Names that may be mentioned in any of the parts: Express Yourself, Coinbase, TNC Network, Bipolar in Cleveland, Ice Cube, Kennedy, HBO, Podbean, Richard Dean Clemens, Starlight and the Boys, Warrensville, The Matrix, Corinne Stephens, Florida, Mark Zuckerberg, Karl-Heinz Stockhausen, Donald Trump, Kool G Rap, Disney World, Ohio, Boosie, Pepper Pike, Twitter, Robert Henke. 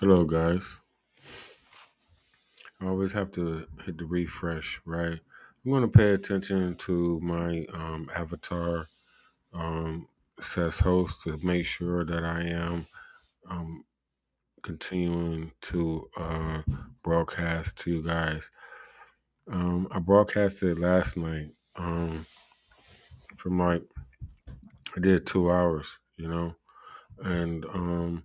Hello, guys. I always have to hit the refresh, right? I'm going to pay attention to my avatar says host to make sure that I am continuing to broadcast to you guys. I broadcasted last night from like, I did 2 hours, and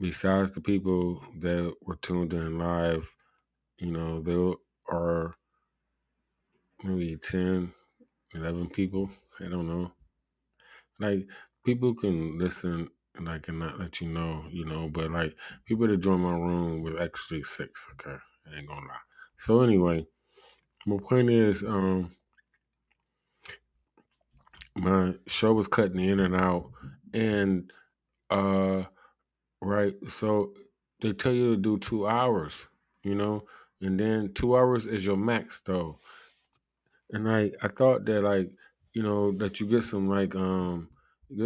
besides the people that were tuned in live, there are maybe 10, 11 people. I don't know. Like, people can listen, like, and not let you know, but, like, people that joined my room was actually 6, okay? I ain't gonna lie. So, anyway, my point is, my show was cutting in and out, and, right, so they tell you to do 2 hours, and then 2 hours is your max, though. And I thought that that you get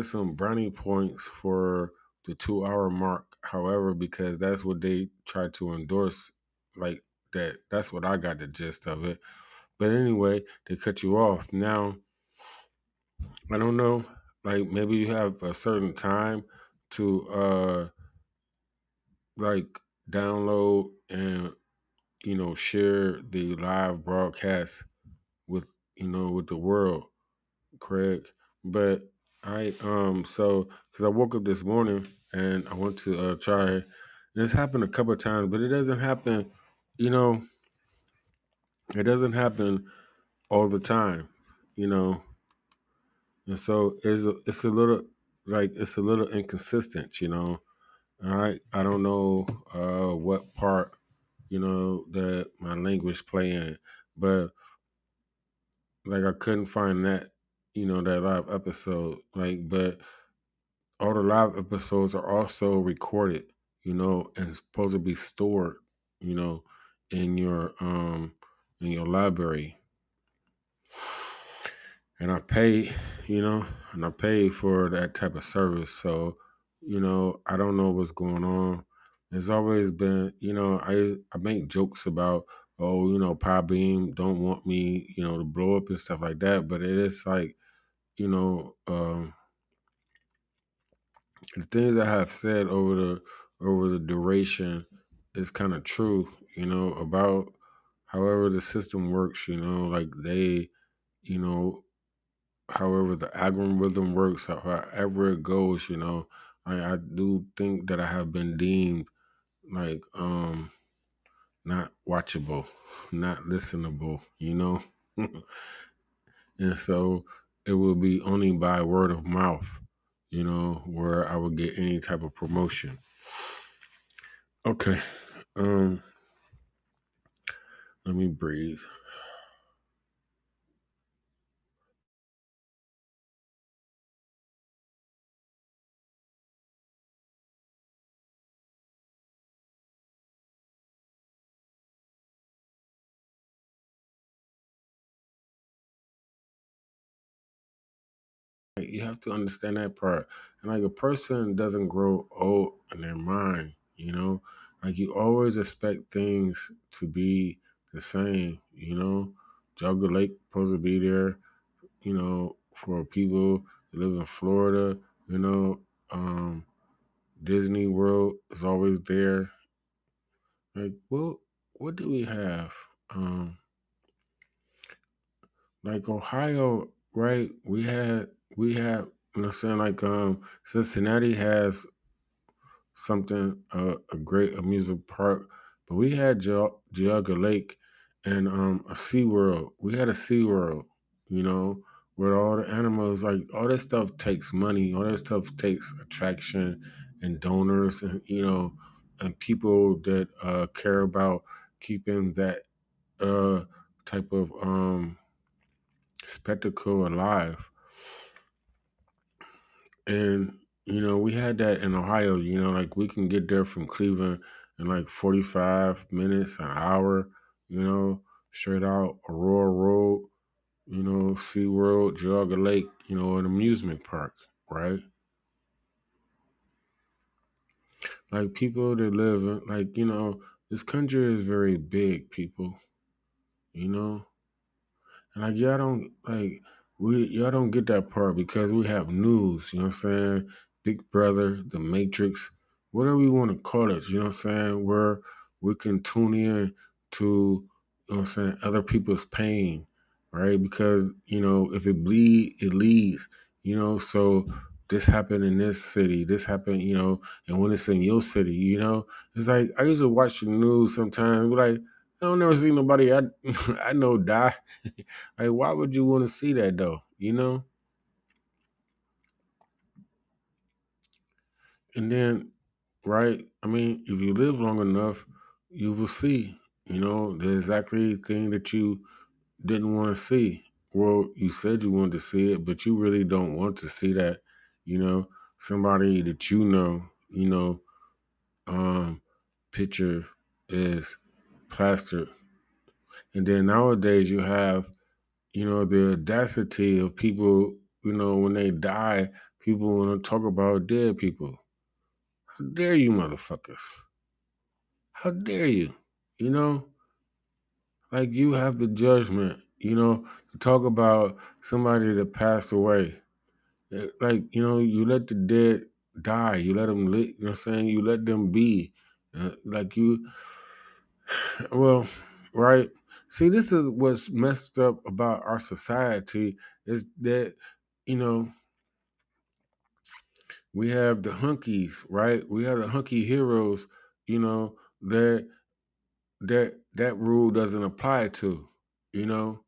some brownie points for the 2 hour mark. However, because that's what they try to endorse, like that. That's what I got the gist of it. But anyway, they cut you off. Now, I don't know. Like maybe you have a certain time to download and share the live broadcast with with the world, Craig. But I so because I woke up this morning and I want to try it. And it's happened a couple of times, but it doesn't happen. It doesn't happen all the time. And so it's a little inconsistent. I don't know what part that my language play in, but I couldn't find that that live episode. But all the live episodes are also recorded, and it's supposed to be stored, in your library. And I pay, and I pay for that type of service. So, I don't know what's going on. There's always been, I make jokes about, oh, Podbean don't want me, to blow up and stuff like that. But it is the things I have said over the duration is kind of true, about however the system works, however the algorithm works, however it goes, I do think that I have been deemed not watchable, not listenable, and so it would be only by word of mouth, where I would get any type of promotion. Okay. Let me breathe. You have to understand that part. And a person doesn't grow old in their mind, you always expect things to be the same, Geauga Lake supposed to be there, for people that live in Florida, Disney World is always there. Well, what do we have? Ohio, right? We have, Cincinnati has something, a great amusement park, but we had Geauga Lake and a SeaWorld. We had a SeaWorld, where all the animals, all that stuff takes money, all that stuff takes attraction and donors and, and people that care about keeping that type of spectacle alive. And, we had that in Ohio, we can get there from Cleveland in 45 minutes, an hour, straight out Aurora Road, SeaWorld, Geauga Lake, an amusement park, right? Like, people that live in, like, you know, this country is very big, people, you know? And, like, y'all don't get that part because we have news, you know what I'm saying? Big Brother, The Matrix, whatever you want to call it, you know what I'm saying? Where we can tune in to, you know what I'm saying, other people's pain, right? Because, you know, if it bleeds, it leads, you know? So this happened in this city, this happened, you know, and when it's in your city, you know? It's like, I used to watch the news sometimes, but like, I don't never see nobody I know die. Like, why would you want to see that though, you know? And then, right, I mean, if you live long enough, you will see, you know, the exactly thing that you didn't want to see. Well, you said you wanted to see it, but you really don't want to see that, you know, somebody that you know, picture is plastered. And then nowadays you have, you know, the audacity of people, you know, when they die, people want to talk about dead people. How dare you, motherfuckers? How dare you? You know, like, you have the judgment, you know, to talk about somebody that passed away. Like, you know, you let the dead die. You let them live, you know what I'm saying? You let them be. Like, you... Well, right. See, this is what's messed up about our society is that, you know, we have the hunkies, right? We have the hunky heroes, you know, that rule doesn't apply to, you know,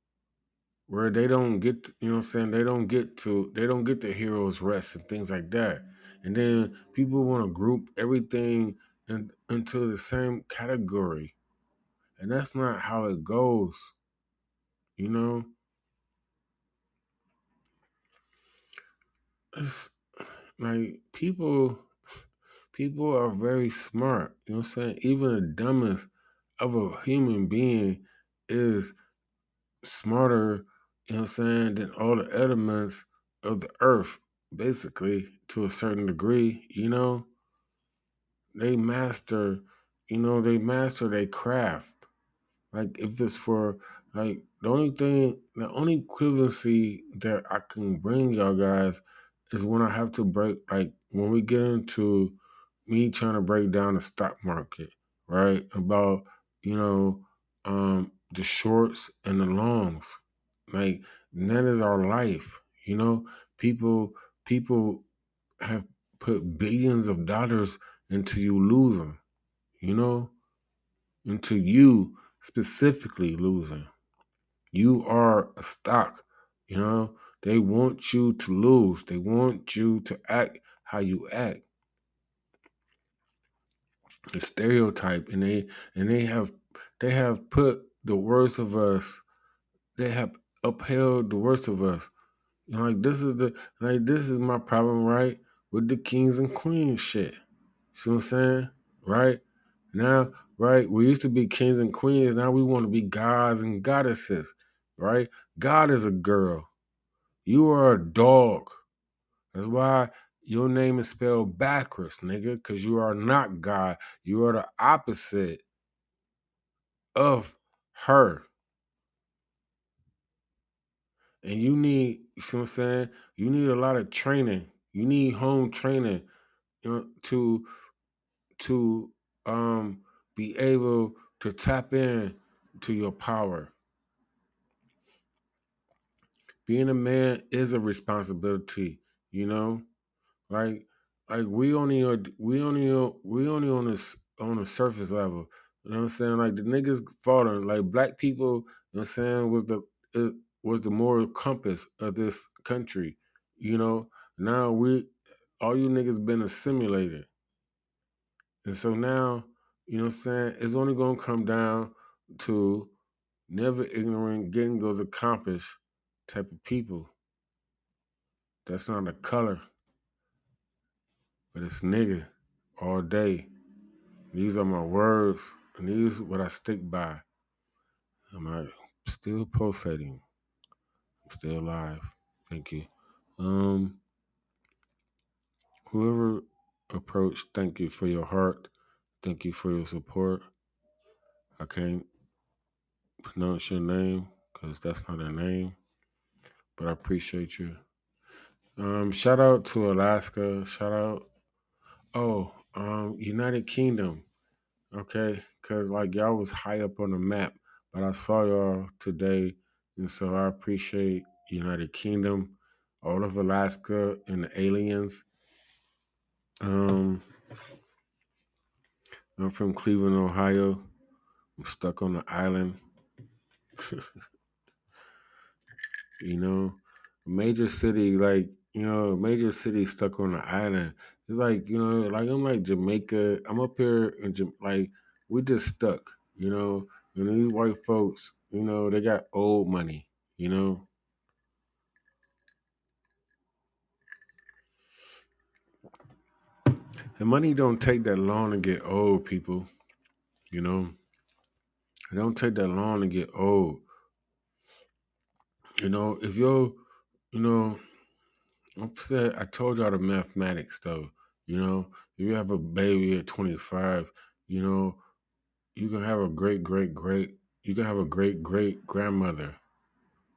where they don't get, you know what I'm saying? They don't get the heroes rest and things like that. And then people want to group everything into the same category. And that's not how it goes, you know? It's like, people are very smart, you know what I'm saying? Even the dumbest of a human being is smarter, you know what I'm saying, than all the elements of the earth, basically, to a certain degree, you know? They master their craft. Like, if it's for, like, the only equivalency that I can bring y'all guys is when I have to break, like, when we get into me trying to break down the stock market, right? About, you know, the shorts and the longs. Like, that is our life, you know? People have put billions of dollars until you lose them, you know? Until you specifically lose them. You are a stock, you know? They want you to lose. They want you to act how you act. The stereotype, and they have put the worst of us, they have upheld the worst of us. And like, this is my problem, right? With the kings and queens shit. See what I'm saying? Right? Now, right, we used to be kings and queens. Now we want to be gods and goddesses, right? God is a girl. You are a dog. That's why your name is spelled backwards, nigga, because you are not God. You are the opposite of her. And you need, you see what I'm saying? You need a lot of training. You need home training, you know, to be able to tap in to your power. Being a man is a responsibility, you know, like we only on a surface level, you know what I'm saying? Like, the niggas falling, like, black people, you know what I'm saying, was the moral compass of this country, you know. Now all you niggas been assimilated. And so now, you know what I'm saying, it's only going to come down to never ignorant, getting those accomplished type of people. That's not a color, but it's nigga all day. These are my words, and these are what I stick by. I'm still pulsating. I'm still alive. Thank you. Whoever approach. Thank you for your heart. Thank you for your support. I can't pronounce your name because that's not a name, but I appreciate you. Shout out to Alaska. Shout out. United Kingdom. Okay, because like y'all was high up on the map, but I saw y'all today, and so I appreciate United Kingdom, all of Alaska, and the aliens. I'm from Cleveland, Ohio. I'm stuck on the island. You know, major city, like, you know, major city stuck on the island. It's like, you know, like I'm like Jamaica. I'm up here in like we just stuck, you know. And these white folks, you know, they got old money, you know. And money don't take that long to get old, people. You know, it don't take that long to get old. You know, if you're, you know, upset, I told y'all the mathematics though. You know, if you have a baby at 25, you know, you can have a great grandmother,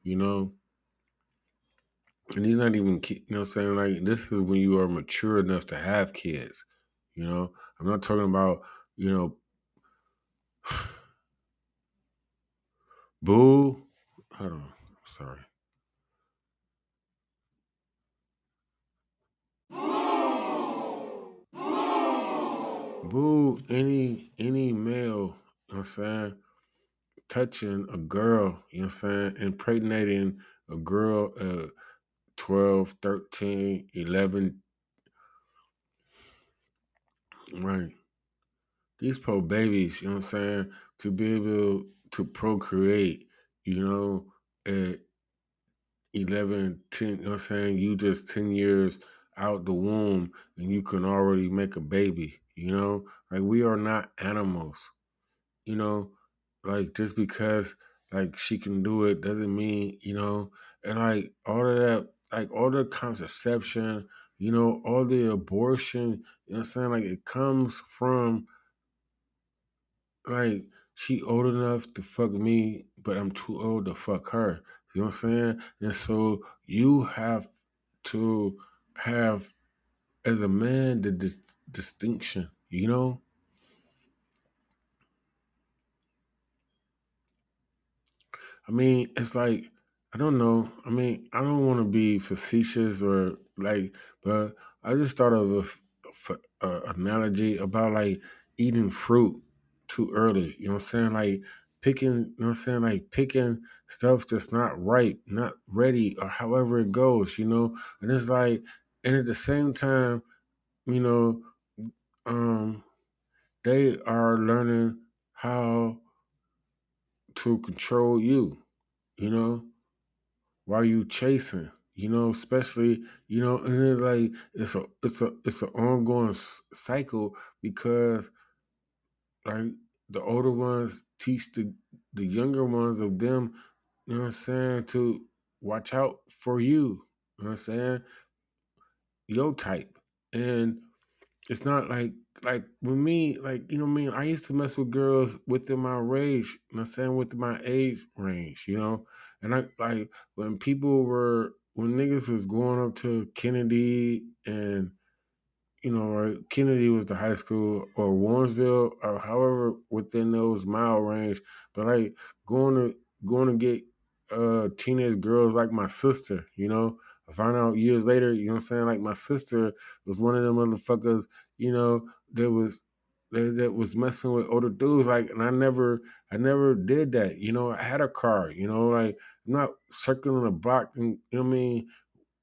you know. And he's not even, you know what I'm saying? Like, this is when you are mature enough to have kids, you know. I'm not talking about, you know, boo. Hold on, sorry. Boo, any male, you know what I'm saying, touching a girl, you know what I'm saying, impregnating a girl at 12, 13, 11. Right. These poor babies, you know what I'm saying, to be able to procreate, you know, at 11, 10, you know what I'm saying, you just 10 years out the womb and you can already make a baby. You know, like we are not animals, you know, like just because like she can do it doesn't mean, you know, and like all of that, like all the contraception, you know, all the abortion, you know what I'm saying? Like it comes from like she old enough to fuck me, but I'm too old to fuck her. You know what I'm saying? And so you have to have as a man the distinction, you know? I mean, it's like, I don't know. I mean, I don't want to be facetious or like, but I just thought of an analogy about like eating fruit too early. You know what I'm saying? Like picking, you know what I'm saying? Like picking stuff that's not ripe, not ready, or however it goes, you know? And it's like, and at the same time, you know, they are learning how to control you, you know, while you chasing, you know, especially, you know, and then like it's an ongoing cycle because like the older ones teach the younger ones of them, you know what I'm saying, to watch out for you, you know what I'm saying, your type. And it's not like with me, like, you know what I mean? I used to mess with girls within my range, you know what I'm saying, within my age range, you know? And I, like, when niggas was going up to Kennedy and, you know, or Kennedy was the high school or Warrensville or however within those mile range, but like going to get teenage girls like my sister, you know? I found out years later, you know what I'm saying? Like my sister was one of them motherfuckers, you know, that was messing with older dudes. Like, and I never did that. You know, I had a car, you know, like I'm not circling the block and, you know what I mean,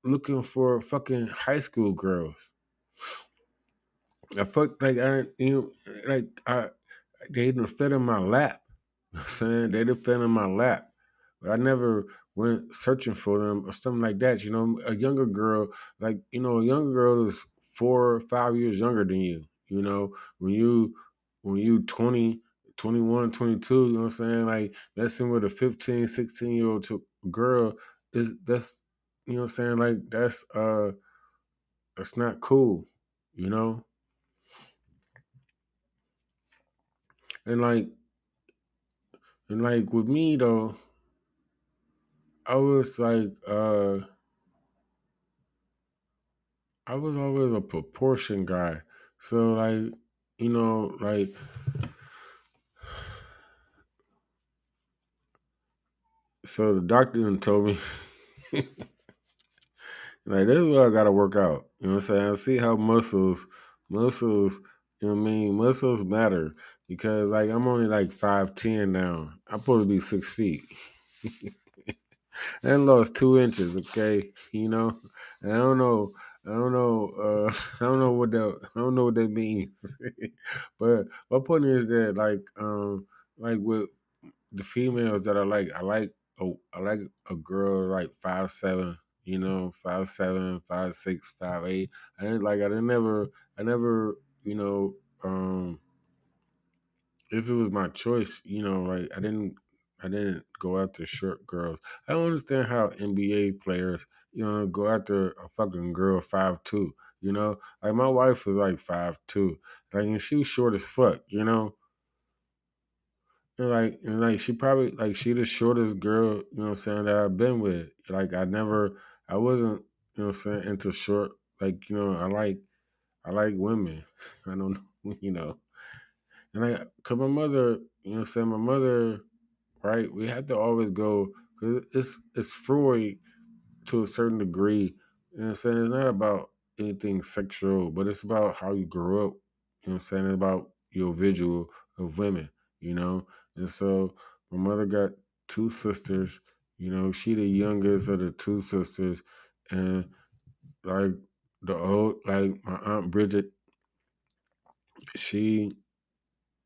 looking for fucking high school girls. I fucked like they didn't fit in my lap. You know what I'm saying? They didn't fit in my lap. But I never went searching for them or something like that. You know, a younger girl is 4 or 5 years younger than you, you know, when you 20, 21, 22, you know what I'm saying? Like messing with a 15, 16-year-old girl that's, you know what I'm saying? Like that's not cool, you know? And with me though, I was always a proportion guy. So so the doctor done told me, this is what I gotta work out. You know what I'm saying? I see how muscles, you know what I mean? Muscles matter because I'm only 5'10" now. I'm supposed to be 6 feet. I lost 2 inches, okay? You know? And I don't know what that means. But my point is that with the females that I like a girl 5'7", 5'7", 5'6", 5'8". I never if it was my choice, I didn't go after short girls. I don't understand how NBA players, go after a fucking girl 5'2", my wife was 5'2", and she was short as fuck, And she probably, she the shortest girl, that I've been with. I wasn't, into short, I like women. I don't know, cause my mother, right, we have to always go, cause it's Freud to a certain degree, it's not about anything sexual, but it's about how you grew up, it's about your visual of women, And so my mother got two sisters, she the youngest of the two sisters. And my Aunt Bridget, she,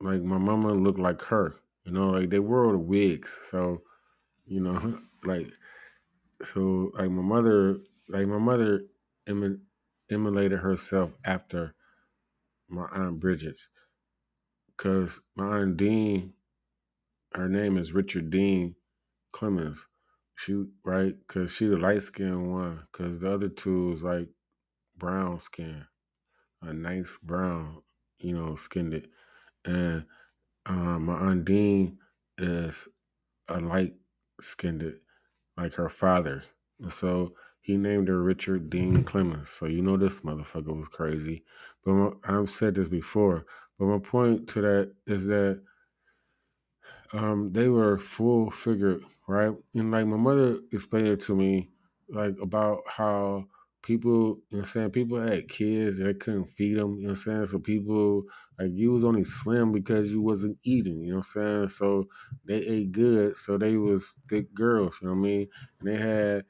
my mama looked like her, they wore all the wigs. So, my mother emulated herself after my Aunt Bridget. Because my Aunt Dean, her name is Richard Dean Clemens. She, right, because she the light-skinned one, because the other two was brown skin, a nice brown, skinned it. And my Aunt Dean is a light-skinned it, like her father. And so he named her Richard Dean Clemens. So this motherfucker was crazy. But I've said this before, but my point to that is that they were full figured, right? And my mother explained it to me, about how people, people had kids and they couldn't feed them, So people, you was only slim because you wasn't eating, So they ate good, so they was thick girls, And they had,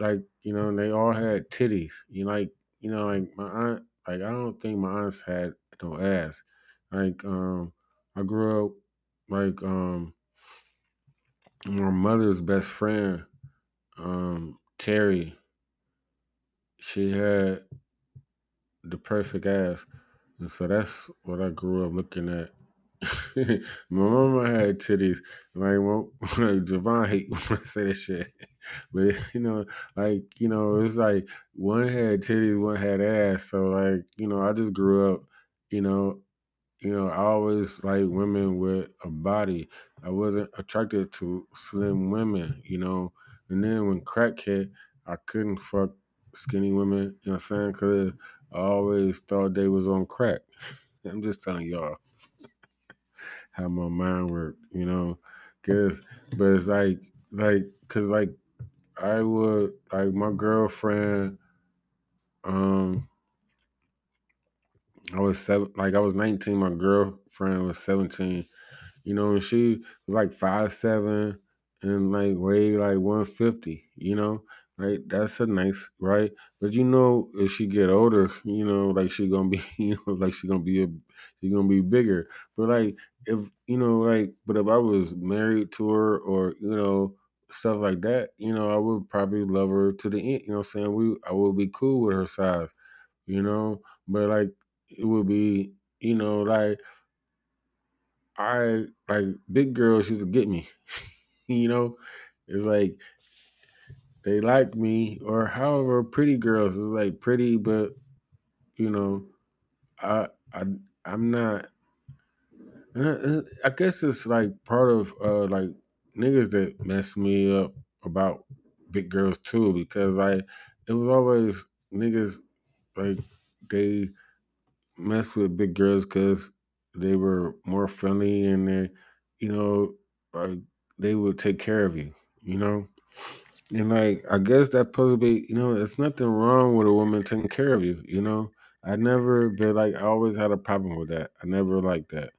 and they all had titties. My aunt, I don't think my aunts had no ass. I grew up, my mother's best friend, Terry, she had the perfect ass. And so that's what I grew up looking at. My mama had titties. Javon hate when I say that shit. But, it's one had titties, one had ass. So, I just grew up, I always women with a body. I wasn't attracted to slim women, And then when crack hit, I couldn't fuck skinny women, Because I always thought they was on crack. I'm just telling y'all how my mind worked, But it's I would, my girlfriend, I was seven, I was 19. My girlfriend was 17, and she was 5'7" and weighed 150. That's a nice, right? But if she get older, she gonna be, she gonna be bigger. But if but if I was married to her or stuff like that, I would probably love her to the end. I would be cool with her size, But it would be, I big girls used to get me, It's they like me, or however pretty girls is pretty, but I'm not. And I guess it's like part of like niggas that messed me up about big girls too, because like it was always niggas like they messed with big girls because they were more friendly and they, you know, like they would take care of you, you know. And like I guess that's supposed to be, you know, it's nothing wrong with a woman taking care of you, you know. I never, but like I always had a problem with that. I never liked that.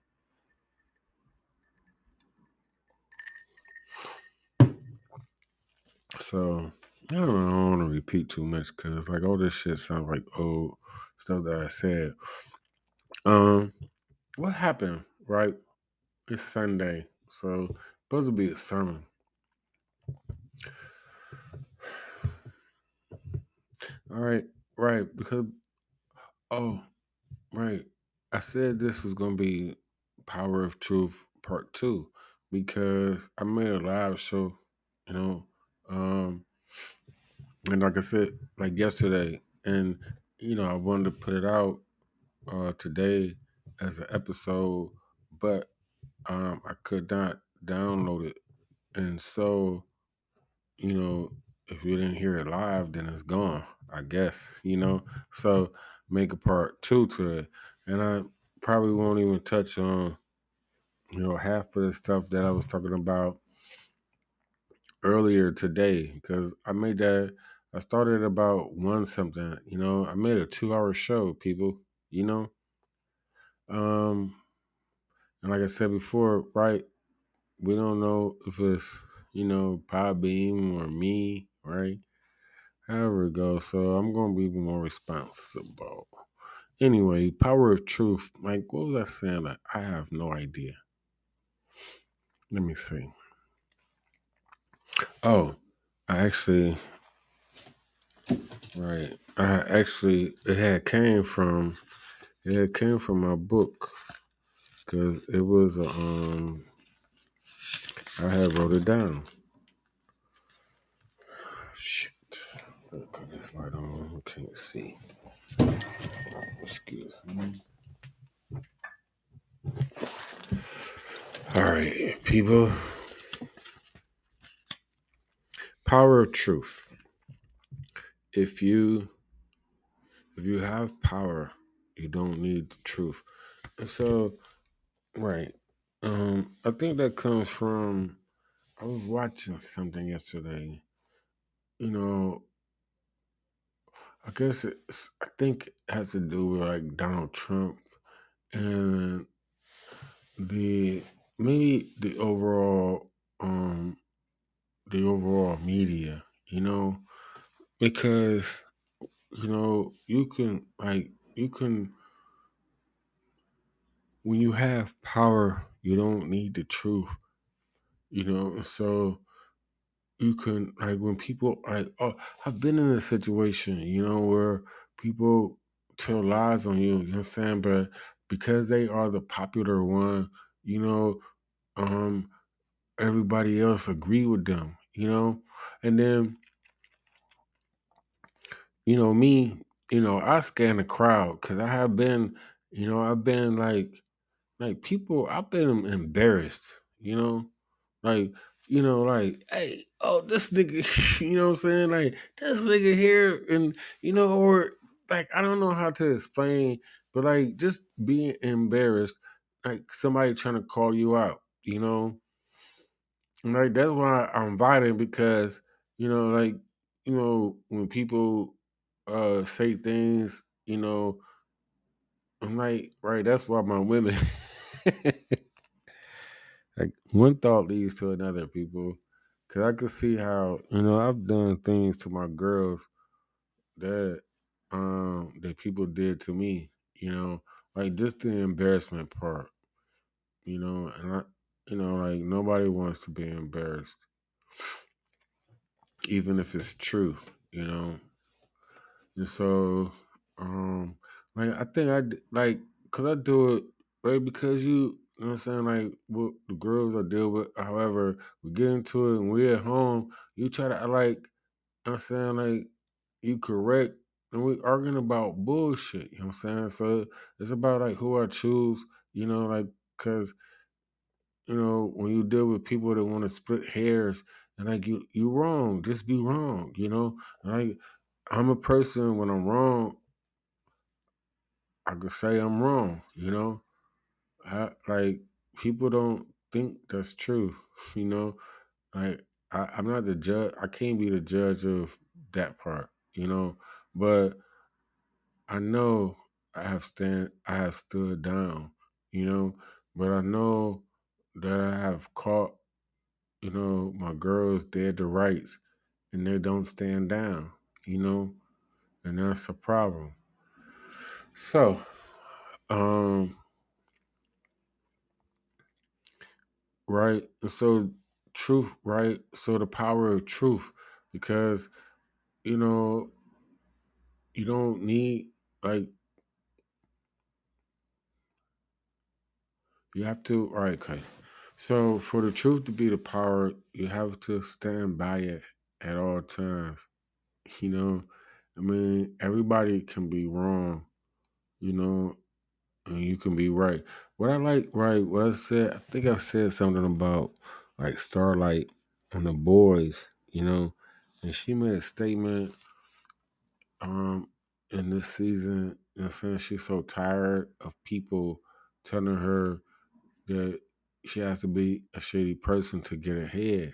So I don't want to repeat too much because like all this shit sounds like old stuff that I said. What happened? Right, it's Sunday, so it's supposed to be a sermon. All right, because I said this was gonna be Power of Truth Part 2 because I made a live show, you know. And like I said, like yesterday, and you know, I wanted to put it out today as an episode, but I could not download it. And so, you know, if you didn't hear it live, then it's gone, I guess, you know. So make a part 2 to it. And I probably won't even touch on, you know, half of the stuff that I was talking about earlier today, because I started about 1 something, you know. I made a 2-hour show, people, you know. And like I said before, right, we don't know if it's, you know, Podbean or me, right? However it goes, so I'm gonna be more responsible. Anyway, Power of Truth, like what was I saying? Like, I have no idea. Let me see. Oh, I actually, it came from my book, because it was, I had wrote it down. Shit. Got this light on, I can't see. Excuse me. All right, people. Power of Truth. If you have power, you don't need the truth. So, right. I think that comes from, I was watching something yesterday. You know, I guess I think it has to do with like Donald Trump and the overall media, you know, because, you know, you can, when you have power, you don't need the truth, you know. So you can, like, when people, like, oh, I've been in a situation, you know, where people tell lies on you, you know what I'm saying? But because they are the popular one, you know, everybody else agree with them, you know. And then, you know, me, you know, I scan the crowd, because I have been, you know, I've been like people, I've been embarrassed, you know, like, you know, like, hey, oh, this nigga, you know what I'm saying? Like, this nigga here, and, you know, or, like, I don't know how to explain, but, like, just being embarrassed, like, somebody trying to call you out, you know? And, like, that's why I'm invited, because, you know, like, you know, when people say things, you know, I'm like, right, that's why my women... Like, one thought leads to another, people, because I could see how, you know, I've done things to my girls that people did to me, you know, like just the embarrassment part, you know. And I, you know, like nobody wants to be embarrassed, even if it's true, you know. And so, like I think I like, cause I do it right because you know what I'm saying? Like, what the girls I deal with, however, we get into it and we're at home, you try to, like, you know what I'm saying? Like, you correct, and we're arguing about bullshit, you know what I'm saying? So it's about, like, who I choose, you know, like, Because, you know, when you deal with people that want to split hairs, and like, you wrong, just be wrong, you know? Like, I'm a person, when I'm wrong, I could say I'm wrong, you know? Like, people don't think that's true, you know? Like, I'm not the judge. I can't be the judge of that part, you know? But I know I have stood down, you know? But I know that I have caught, you know, my girls dead to rights, and they don't stand down, you know? And that's a problem. So, right? So, truth, right? So, the power of truth, because, you know, you don't need, like, you have to, all right, okay. So, for the truth to be the power, you have to stand by it at all times, you know? I mean, everybody can be wrong, you know, and you can be right. What I like, right, what I said, I think I said something about, like, Starlight and the Boys, you know, and she made a statement in this season, you know, saying she's so tired of people telling her that she has to be a shitty person to get ahead,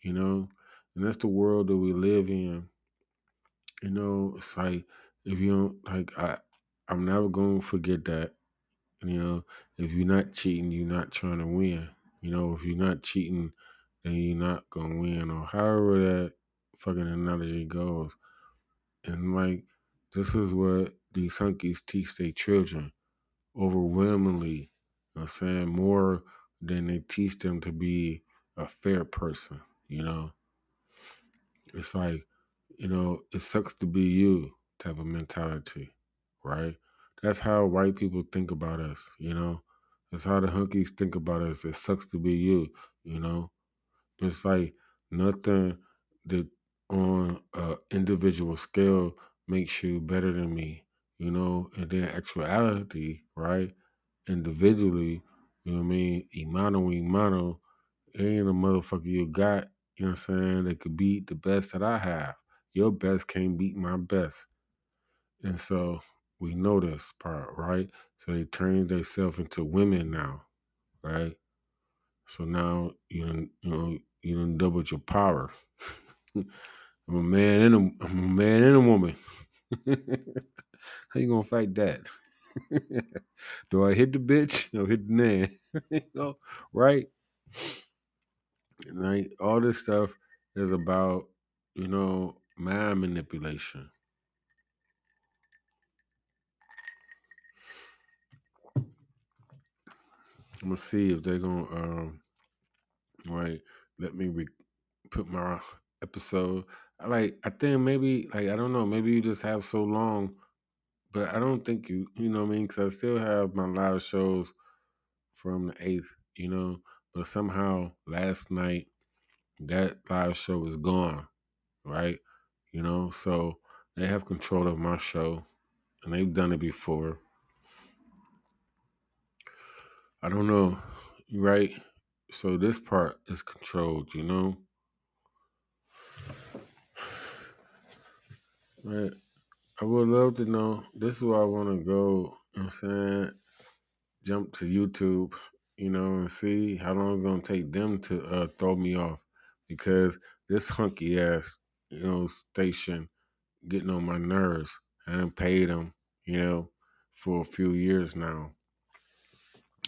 you know? And that's the world that we live in. You know, it's like, if you don't, like, I'm never going to forget that. You know, if you're not cheating, you're not trying to win. You know, if you're not cheating, then you're not going to win, or however that fucking analogy goes. And, like, this is what these hunkies teach their children overwhelmingly. You know what I'm saying? More than they teach them to be a fair person, you know? It's like, you know, it sucks to be you type of mentality, right? That's how white people think about us, you know? That's how the hunkies think about us. It sucks to be you, you know? It's like nothing that on an individual scale makes you better than me, you know? And then actuality, right? Individually, you know what I mean? Imano, ain't a motherfucker you got, you know what I'm saying, that could beat the best that I have. Your best can't beat my best. And so we know this part, right? So they turn themselves into women now, right? So now, you done doubled your power. I'm a man and a woman. How you gonna fight that? Do I hit the bitch or hit the man? You know, right? Like, all this stuff is about, you know, mind manipulation. I'm gonna see if they're gonna let me put my episode. I think maybe, like, I don't know, maybe you just have so long, but I don't think you know what I mean, because I still have my live shows from the 8th, you know, but somehow last night that live show was gone, right? You know, so they have control of my show, and they've done it before. I don't know, right? So this part is controlled, you know? Right. I would love to know. This is where I want to go, you know what I'm saying? Jump to YouTube, you know, and see how long it's going to take them to throw me off, because this hunky ass, you know, station getting on my nerves. I done paid them, you know, for a few years now.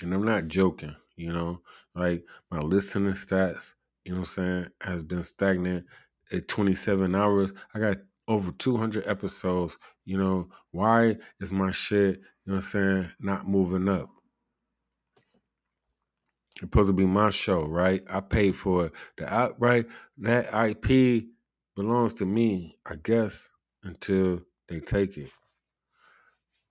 And I'm not joking, you know, like my listening stats, you know what I'm saying, has been stagnant at 27 hours. I got over 200 episodes, you know. Why is my shit, you know what I'm saying, not moving up? It's supposed to be my show, right? I paid for it. Right? That IP belongs to me, I guess, until they take it.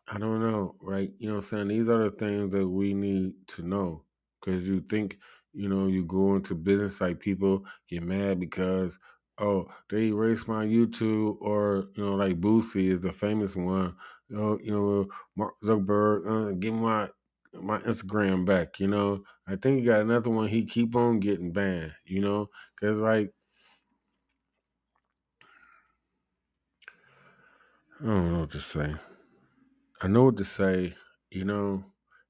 I don't know, right? You know what I'm saying? These are the things that we need to know, because you think, you know, you go into business, like, people get mad because, oh, they erased my YouTube, or, you know, like Boosie is the famous one. You know Mark Zuckerberg, give my my Instagram back, you know. I think he got another one. He keep on getting banned, you know, because like, I don't know what to say. I know what to say, you know,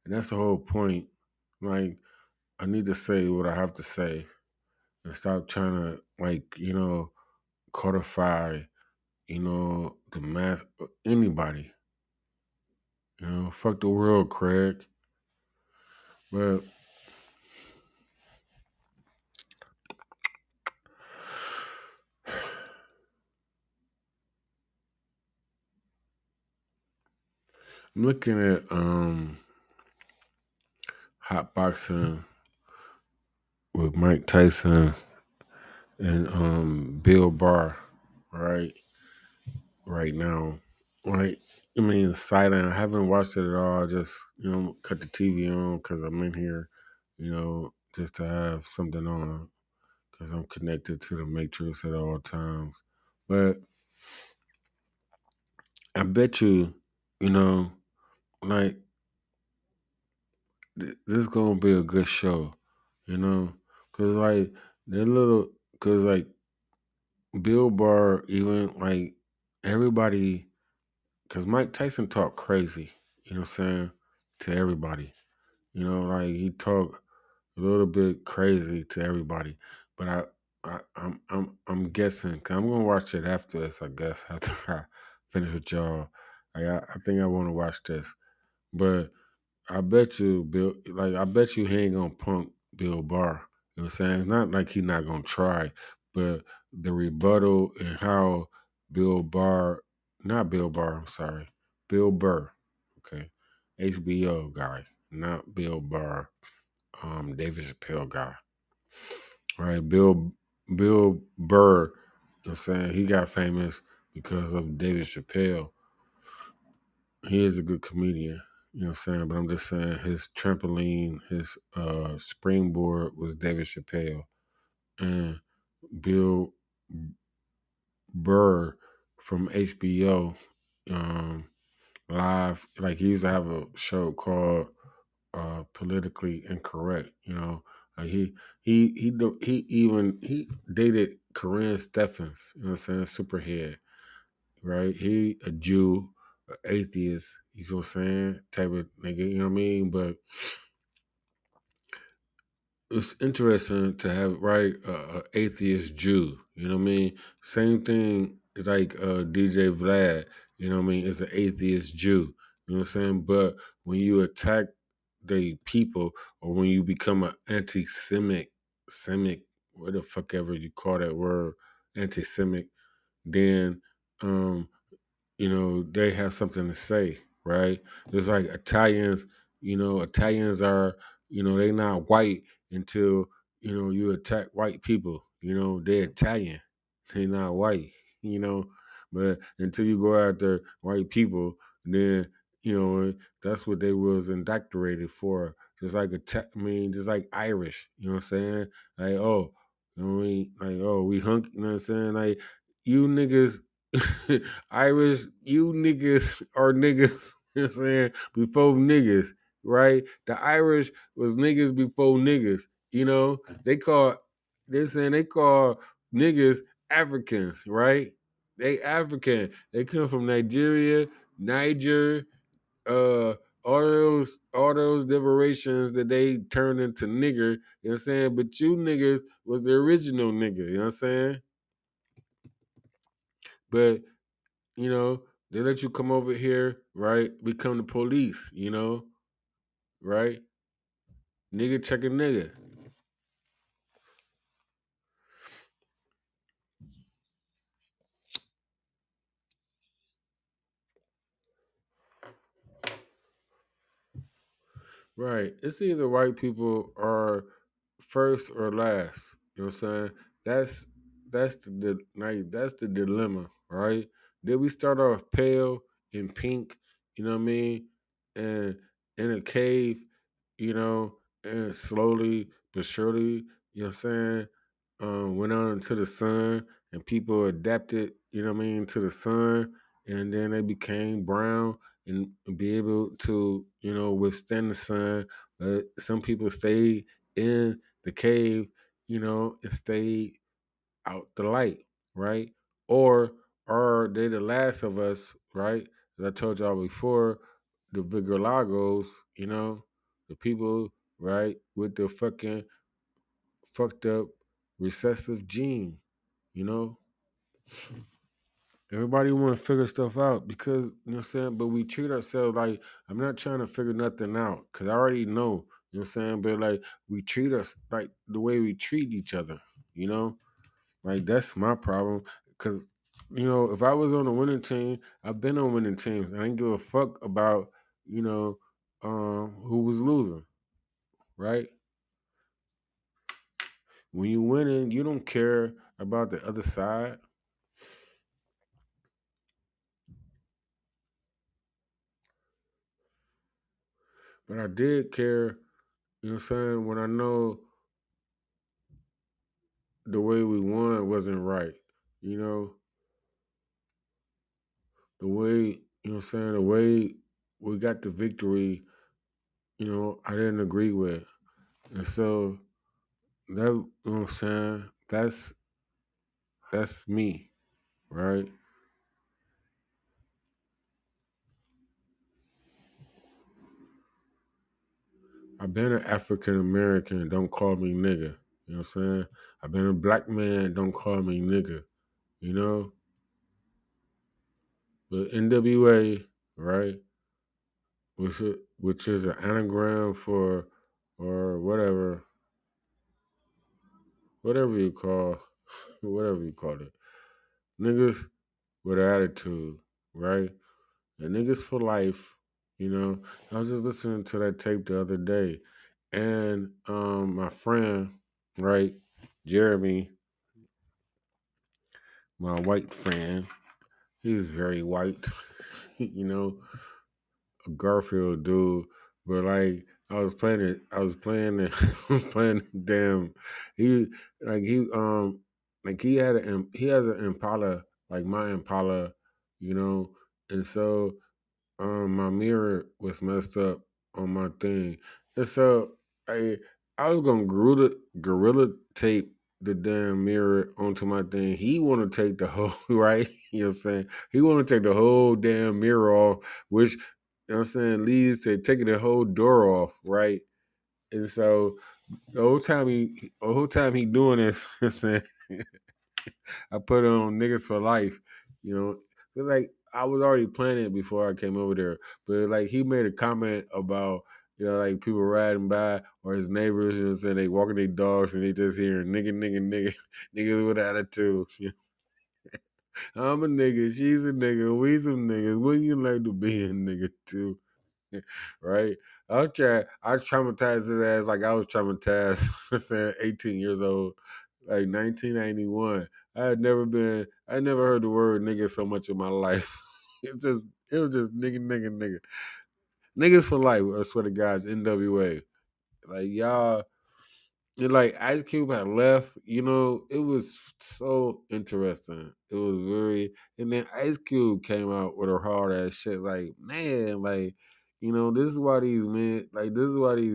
and that's the whole point. Like, I need to say what I have to say and stop trying to, like, you know, codify, you know, the mass, anybody. You know, fuck the world, Craig. But I'm looking at Hot Boxing with Mike Tyson and Bill Burr, right now. Like, I mean, it's silent. I haven't watched it at all. I just, you know, cut the TV on because I'm in here, you know, just to have something on because I'm connected to the Matrix at all times. But I bet you, you know, like, this is going to be a good show, you know, because, like, because Bill Burr, even, like, everybody, because Mike Tyson talked crazy, you know what I'm saying, to everybody. You know, like, he talked a little bit crazy to everybody. But I'm guessing, because I'm going to watch it after this, I guess, after I finish with y'all. Like, I think I want to watch this. But I bet you, Bill, he ain't going to punk Bill Burr. You know what I'm saying? It's not like he's not going to try. But the rebuttal and how Bill Burr, okay, HBO guy, not Bill Burr, David Chappelle guy, right? Bill Burr, you know what I'm saying, he got famous because of David Chappelle. He is a good comedian, you know what I'm saying, but I'm just saying his trampoline, his springboard was David Chappelle, and Bill Burr from HBO, live, like, he used to have a show called Politically Incorrect, you know, like, he dated Corinne Stephens, you know what I'm saying, Superhead, right? He a Jew, an atheist, you know what I'm saying, type of nigga, you know what I mean? But it's interesting to have, right, an atheist Jew, you know what I mean? Same thing. It's like DJ Vlad, you know what I mean? It's an atheist Jew, you know what I'm saying? But when you attack the people, or when you become an anti-Semitic, what the fuck ever you call that word, anti-Semitic, then, you know, they have something to say, right? It's like Italians, you know, Italians are, you know, they not white until, you know, you attack white people, you know, they're Italian, they not white. You know, but until you go after white people, then, you know, that's what they was indoctrinated for. Just like just like Irish, you know what I'm saying? Like, oh, you know what I mean? Like, oh, we hunk, you know what I'm saying? Like, you niggas, Irish, you niggas are niggas, you know what I'm saying? Before niggas, right? The Irish was niggas before niggas, you know? They call niggas Africans, right? They African. They come from Nigeria, Niger, all those derivations that they turned into nigger, you know what I'm saying? But you niggas was the original nigger, you know what I'm saying? But, you know, they let you come over here, right? Become the police, you know, right? Nigga check a nigga. Right. It's either white people are first or last. You know what I'm saying? That's the dilemma, right? Did we start off pale and pink, you know what I mean? And in a cave, you know, and slowly but surely, you know what I'm saying, went out into the sun and people adapted, you know what I mean, to the sun, and then they became brown and be able to, you know, withstand the sun. But some people stayed in the cave, you know, and stayed out the light, right? Or they the last of us, right? As I told y'all before, the Vigilagos, you know, the people, right, with the fucking fucked up recessive gene, you know? Everybody want to figure stuff out because, you know what I'm saying? But we treat ourselves like, I'm not trying to figure nothing out because I already know, you know what I'm saying? But, like, we treat us like the way we treat each other, you know? Like, that's my problem because, you know, if I was on a winning team, I've been on winning teams. I didn't give a fuck about, you know, who was losing, right? When you winning, you don't care about the other side. But I did care, you know what I'm saying, when I know the way we won wasn't right. You know, the way, you know what I'm saying, the way we got the victory, you know, I didn't agree with. And so, that, you know what I'm saying, that's me, right? I've been an African American, don't call me nigga. You know what I'm saying? I've been a black man, don't call me nigga. You know? But NWA, right? Which is an anagram for, or whatever. Whatever you call it. Niggas with an attitude, right? And niggas for life. You know, I was just listening to that tape the other day, and my friend, right, Jeremy, my white friend, he was very white, you know, a Garfield dude. But like, I was playing it, playing it, damn. He has an Impala, like my Impala, you know, and so. My mirror was messed up on my thing. And so I was going to gorilla tape the damn mirror onto my thing. He want to take the whole, right? You know what I'm saying? He want to take the whole damn mirror off, which, you know what I'm saying, leads to taking the whole door off, right? And so the whole time he doing this, you know what I'm saying? I put on niggas for life, you know? It's like, I was already planning it before I came over there, but like he made a comment about, you know, like people riding by or his neighbors, you know what I'm saying, they walking their dogs and they just hearing nigga, niggas with attitude. I'm a nigga, she's a nigga, we some niggas, wouldn't you like to be a nigga too? Right? I traumatized his ass like I was traumatized, I'm saying 18 years old, like 1991. I never heard the word nigga so much in my life. It was just nigga. Niggas for life, I swear to God, it's NWA. Like, y'all, like, Ice Cube had left, you know, it was so interesting. It was very, and then Ice Cube came out with her hard-ass shit, like, man, like, you know, this is why these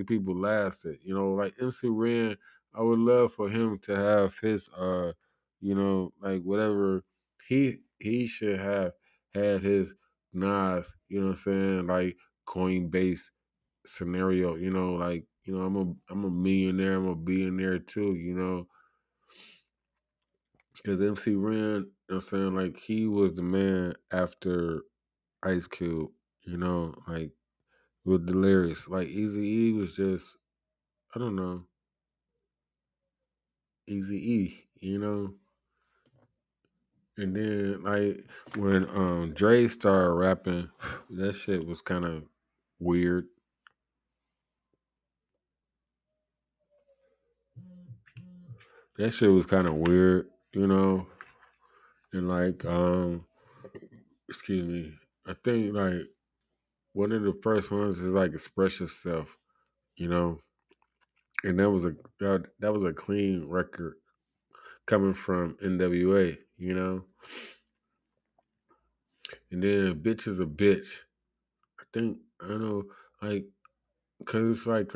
people lasted. You know, like, MC Ren, I would love for him to have his, you know, like whatever he should have had his Nas, you know what I'm saying, like Coinbase scenario, you know, like, you know, I'm a millionaire, I'm a billionaire too, you know, because MC Ren, you know what I'm saying, like he was the man after Ice Cube, you know, like with Delirious, like Eazy-E was just, I don't know, Eazy-E, you know. And then, like, when Dre started rapping, that shit was kind of weird. That shit was kind of weird, you know? And, like, excuse me. I think, like, one of the first ones is, like, Express Yourself, you know? And that was a clean record coming from NWA. You know, and then Bitch is a Bitch, think, I know, like, because it's like,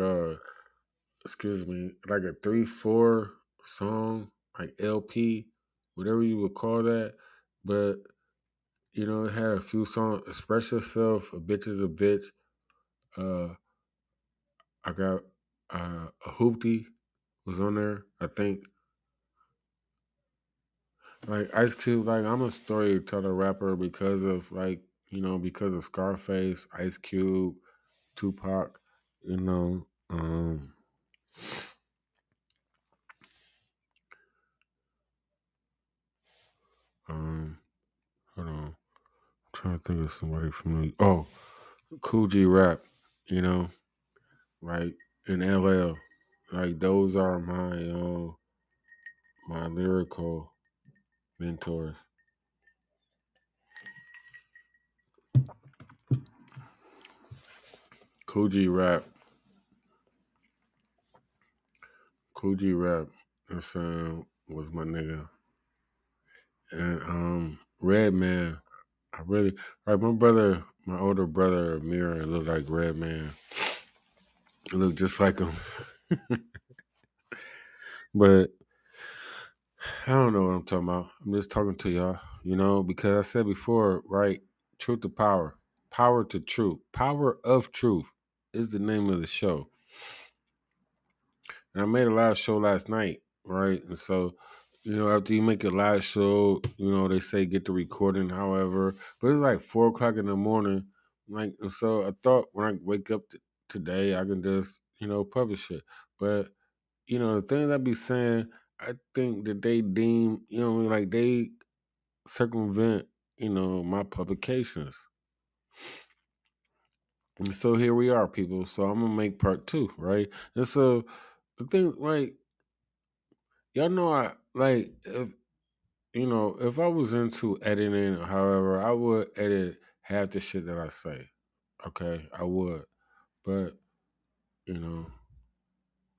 excuse me, like a 3-4 song, like LP, whatever you would call that. But, you know, it had a few songs, Express Yourself, Bitch is a Bitch. I got a Hoopty was on there, I think. Like Ice Cube, like I'm a storyteller rapper because of like, you know, because of Scarface, Ice Cube, Tupac, you know, hold on. I'm trying to think of somebody familiar. Oh, Kool G Rap, you know, like in LL. Like those are my lyrical mentors. Kool G Rap, that sound was my nigga. And Redman, I really like my older brother Amir looked like Redman. He looked just like him. But I don't know what I'm talking about. I'm just talking to y'all, you know, because I said before, right? Truth to power. Power to truth. Power of Truth is the name of the show. And I made a live show last night, right? And so, you know, after you make a live show, you know, they say get the recording, however. But it's like 4 o'clock in the morning. Like, and so I thought when I wake up today, I can just, you know, publish it. But, you know, the things I be saying, I think that they deem, you know, like they circumvent, you know, my publications. And so here we are, people. So I'm going to make part 2, right? And so the thing, like, y'all know, I like, if, you know, if I was into editing or however, I would edit half the shit that I say. Okay, I would. But, you know,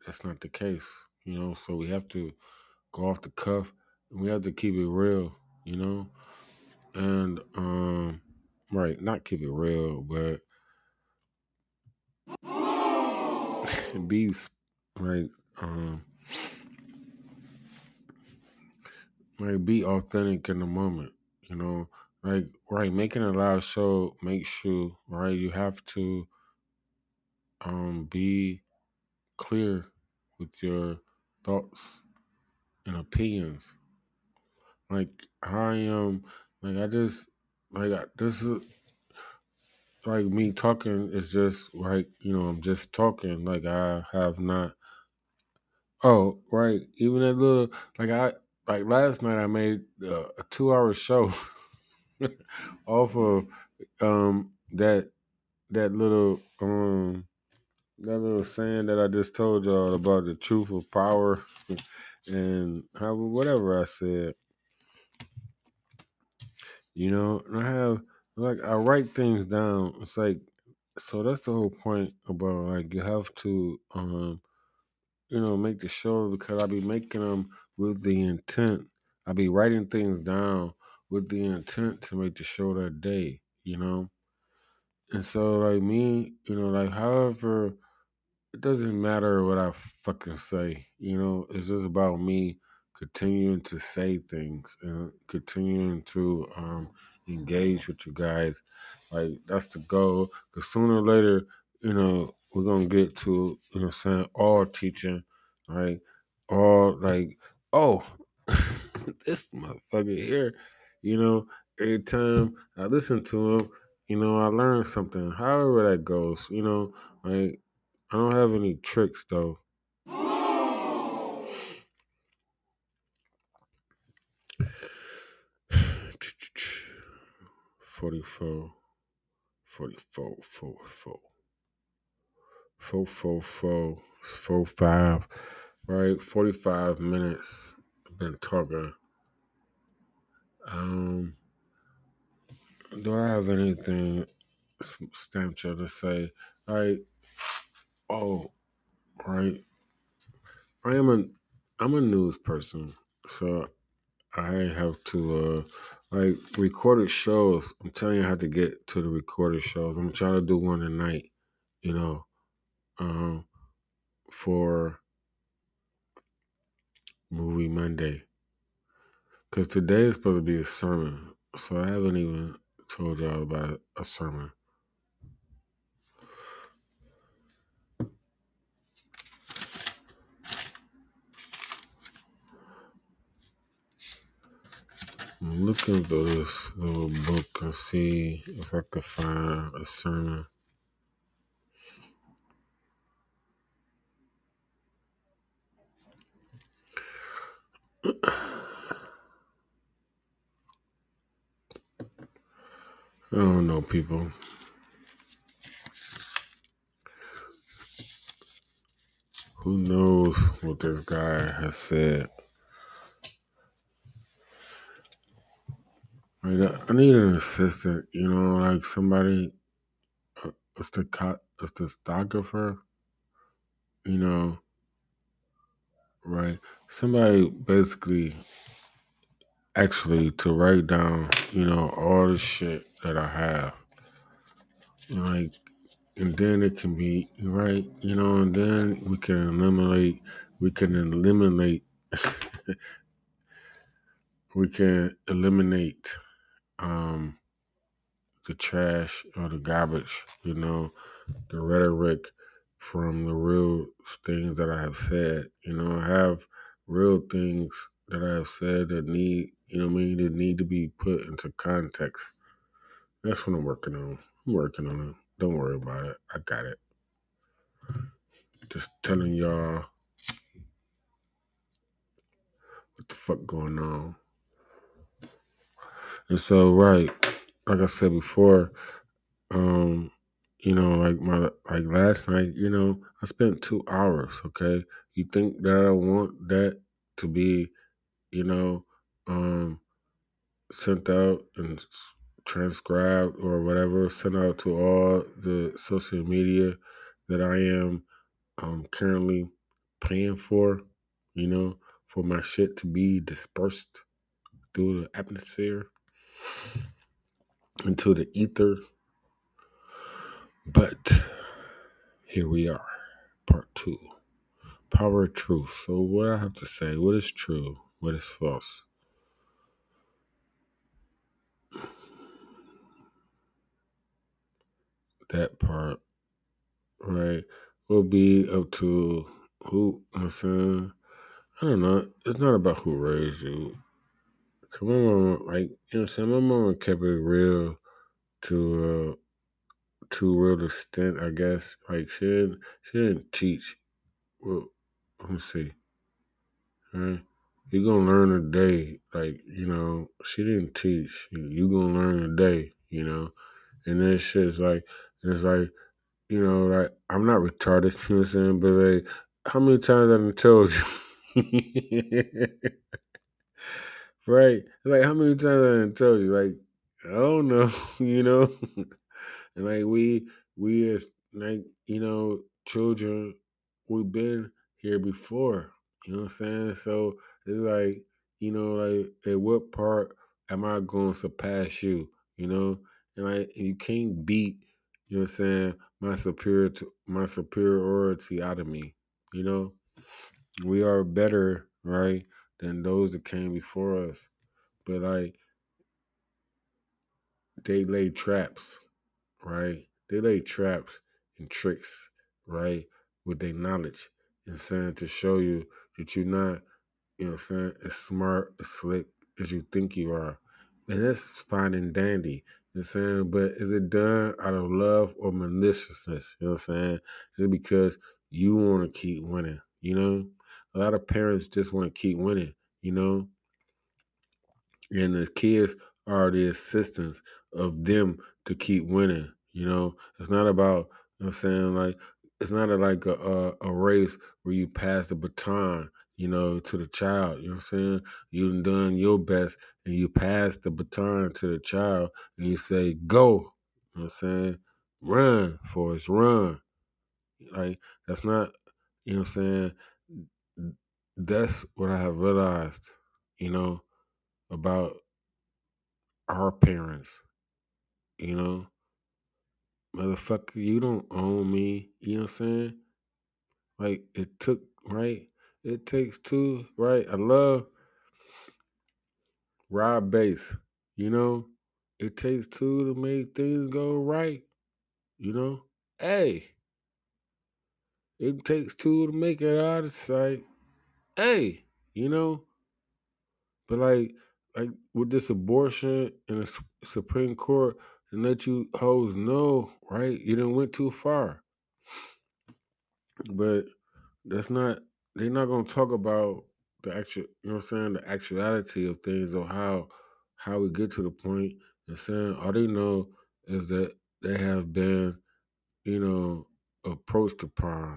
that's not the case, you know, so we have to go off the cuff and we have to keep it real, you know, and, right, not keep it real, but be, like, like, be authentic in the moment, you know, like, right, making a live show makes you, right, you have to, be clear with your thoughts and opinions. Like, I am, like, I just, like, this is, like, me talking is just, like, you know, I'm just talking. Like, I have not, oh, right, even that little, like, like, last night I made a 2-hour show off of that little saying that I just told y'all about the truth of power and how whatever I said. You know, and I have, like, I write things down. It's like, so that's the whole point about, like, you have to, you know, make the show, because I be making them with the intent. I be writing things down with the intent to make the show that day, you know? And so, like, me, you know, like, however, it doesn't matter what I fucking say, you know? It's just about me continuing to say things and continuing to engage with you guys. Like, that's the goal. Because sooner or later, you know, we're going to get to, you know what I'm saying, all teaching, right? All, like, oh, this motherfucker here, you know, every time I listen to him, you know, I learn something, however that goes, you know, like, I don't have any tricks, though. Forty-five, right? 45 minutes I've been talking. Do I have anything stamped to say? Like, oh, right. I'm a news person, so I have to Like, recorded shows. I'm telling you how to get to the recorded shows. I'm trying to do one tonight, you know, for Movie Monday. Because today is supposed to be a sermon. So I haven't even told y'all about a sermon. I'm looking through this little book and see if I can find a sermon. I don't know, people. Who knows what this guy has said? Like, I need an assistant, you know, like somebody, it's the photographer, you know, right? Somebody basically actually to write down, you know, all the shit that I have. Like, and then it can be, right, you know, and then we can eliminate the trash or the garbage, you know, the rhetoric from the real things that I have said. You know, I have real things that I have said that need, you know what I mean, that need to be put into context. That's what I'm working on. I'm working on it. Don't worry about it. I got it. Just telling y'all what the fuck going on. And so, right, like I said before, you know, like last night, you know, I spent 2 hours, okay? You think that I want that to be, you know, sent out and transcribed or whatever, sent out to all the social media that I am currently paying for, you know, for my shit to be dispersed through the atmosphere into the ether. But here we are, part 2, power of truth. So what I have to say, what is true, what is false? That part, right, will be up to who, I'm saying, I don't know. It's not about who raised you. Cause my mama, like, you know what I'm saying, my mama kept it real to real extent, I guess. Like, she didn't teach. Well, let me see. All right? You're going to learn today. Like, you know, she didn't teach. You're going to learn today, you know. And then shit's like, it's like, you know, like, I'm not retarded, you know what I'm saying? But, like, how many times have I told you? Right? Like, how many times have I told you? Like, I don't know, you know? And, like, we as, like, you know, children, we've been here before, you know what I'm saying? So, it's like, you know, like, at what part am I going to surpass you, you know? And, like, you can't beat, you know what I'm saying, my superiority out of me, you know? We are better, right, than those that came before us. But, like, they lay traps, right? They lay traps and tricks, right, with their knowledge and saying to show you that you're not, you know what I'm saying, as smart, as slick as you think you are. And that's fine and dandy. You know what I'm saying? But is it done out of love or maliciousness? You know what I'm saying? Just because you want to keep winning, you know? A lot of parents just want to keep winning, you know? And the kids are the assistance of them to keep winning, you know? It's not about, you know what I'm saying, like, it's not like a race where you pass the baton, you know, to the child, you know what I'm saying? You've done your best, and you pass the baton to the child, and you say, go, you know what I'm saying? Run, Forrest, run. Like, that's not, you know what I'm saying? That's what I have realized, you know, about our parents, you know? Motherfucker, you don't own me. You know what I'm saying? Like, it took, right? It takes two, right? I love Rob Bass, you know? It takes two to make things go right, you know? Hey, it takes two to make it out of sight. Hey, you know? But, like with this abortion in the Supreme Court, and let you hoes know, right? You done went too far. But that's not, they're not going to talk about the actual, you know what I'm saying, the actuality of things or how we get to the point and saying all they know is that they have been, you know, approached upon,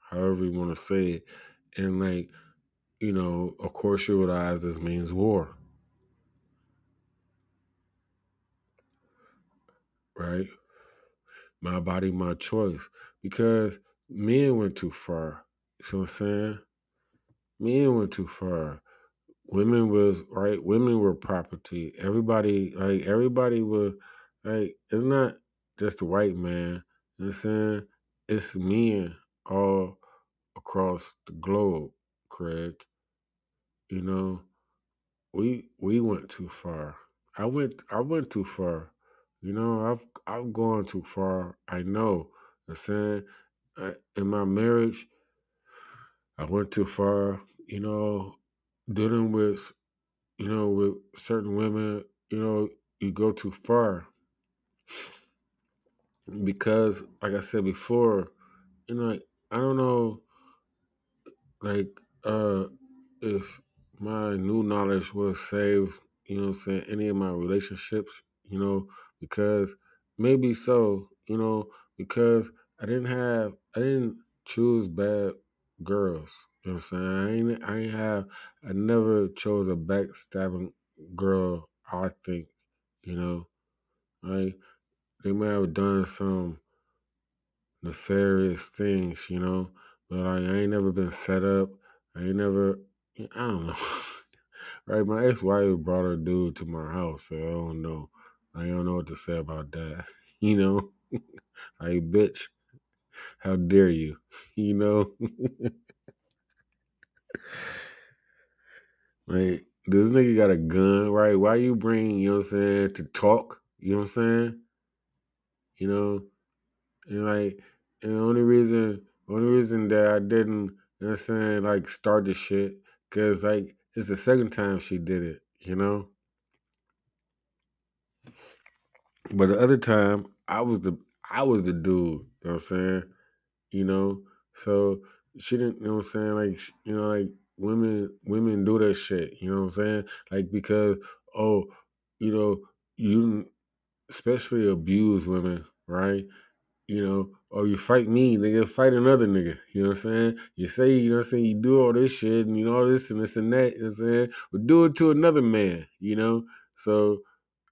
however you want to say it. And like, you know, of course you realize this means war. Right? My body, my choice. Because men went too far. You see what I'm saying? Men went too far. Women was, right? Women were property. Everybody was, like, it's not just the white man. You know what I'm saying? It's men all across the globe, Craig. You know, we went too far. I went too far. You know, I've gone too far. I know. I'm saying, in my marriage, I went too far. You know, dealing with, you know, with certain women, you know, you go too far. Because, like I said before, you know, I don't know, like, if my new knowledge would have saved, you know what I'm saying, any of my relationships, you know, because maybe so, you know, because I didn't choose bad girls, you know what I'm saying? I never chose a backstabbing girl, I think, you know, like, they may have done some nefarious things, you know, but like, I ain't never been set up, I don't know. Right, my ex-wife brought her dude to my house, so I don't know what to say about that. You know? Like, bitch, how dare you? You know? Like, this nigga got a gun, right? Why you bring, you know what I'm saying, to talk? You know what I'm saying? You know? And like, and the only reason that I didn't, you know what I'm saying, like, start this shit, because like, it's the second time she did it, you know? But the other time, I was the dude, you know what I'm saying? You know? So she didn't, you know what I'm saying? Like, you know, like, women do that shit, you know what I'm saying? Like, because, oh, you know, you especially abuse women, right? You know, oh, you fight me, nigga, fight another nigga, you know what I'm saying? You say, you know what I'm saying, you do all this shit and you know all this and this and that, you know what I'm saying? But do it to another man, you know? So,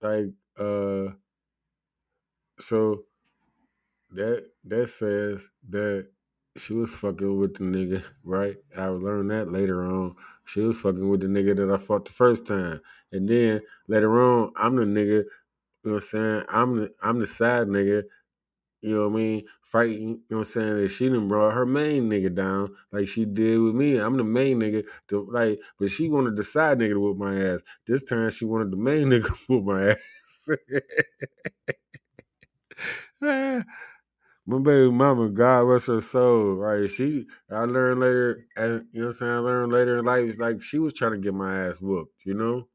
like, so that says that she was fucking with the nigga, right? I learned that later on. She was fucking with the nigga that I fought the first time, and then later on, I'm the nigga. You know what I'm saying? I'm the side nigga. You know what I mean? Fighting. You know what I'm saying? That she done brought her main nigga down like she did with me. I'm the main nigga. But she wanted the side nigga to whoop my ass. This time she wanted the main nigga to whoop my ass. My baby mama, God rest her soul, right? I learned later in life, it's like she was trying to get my ass whooped, you know?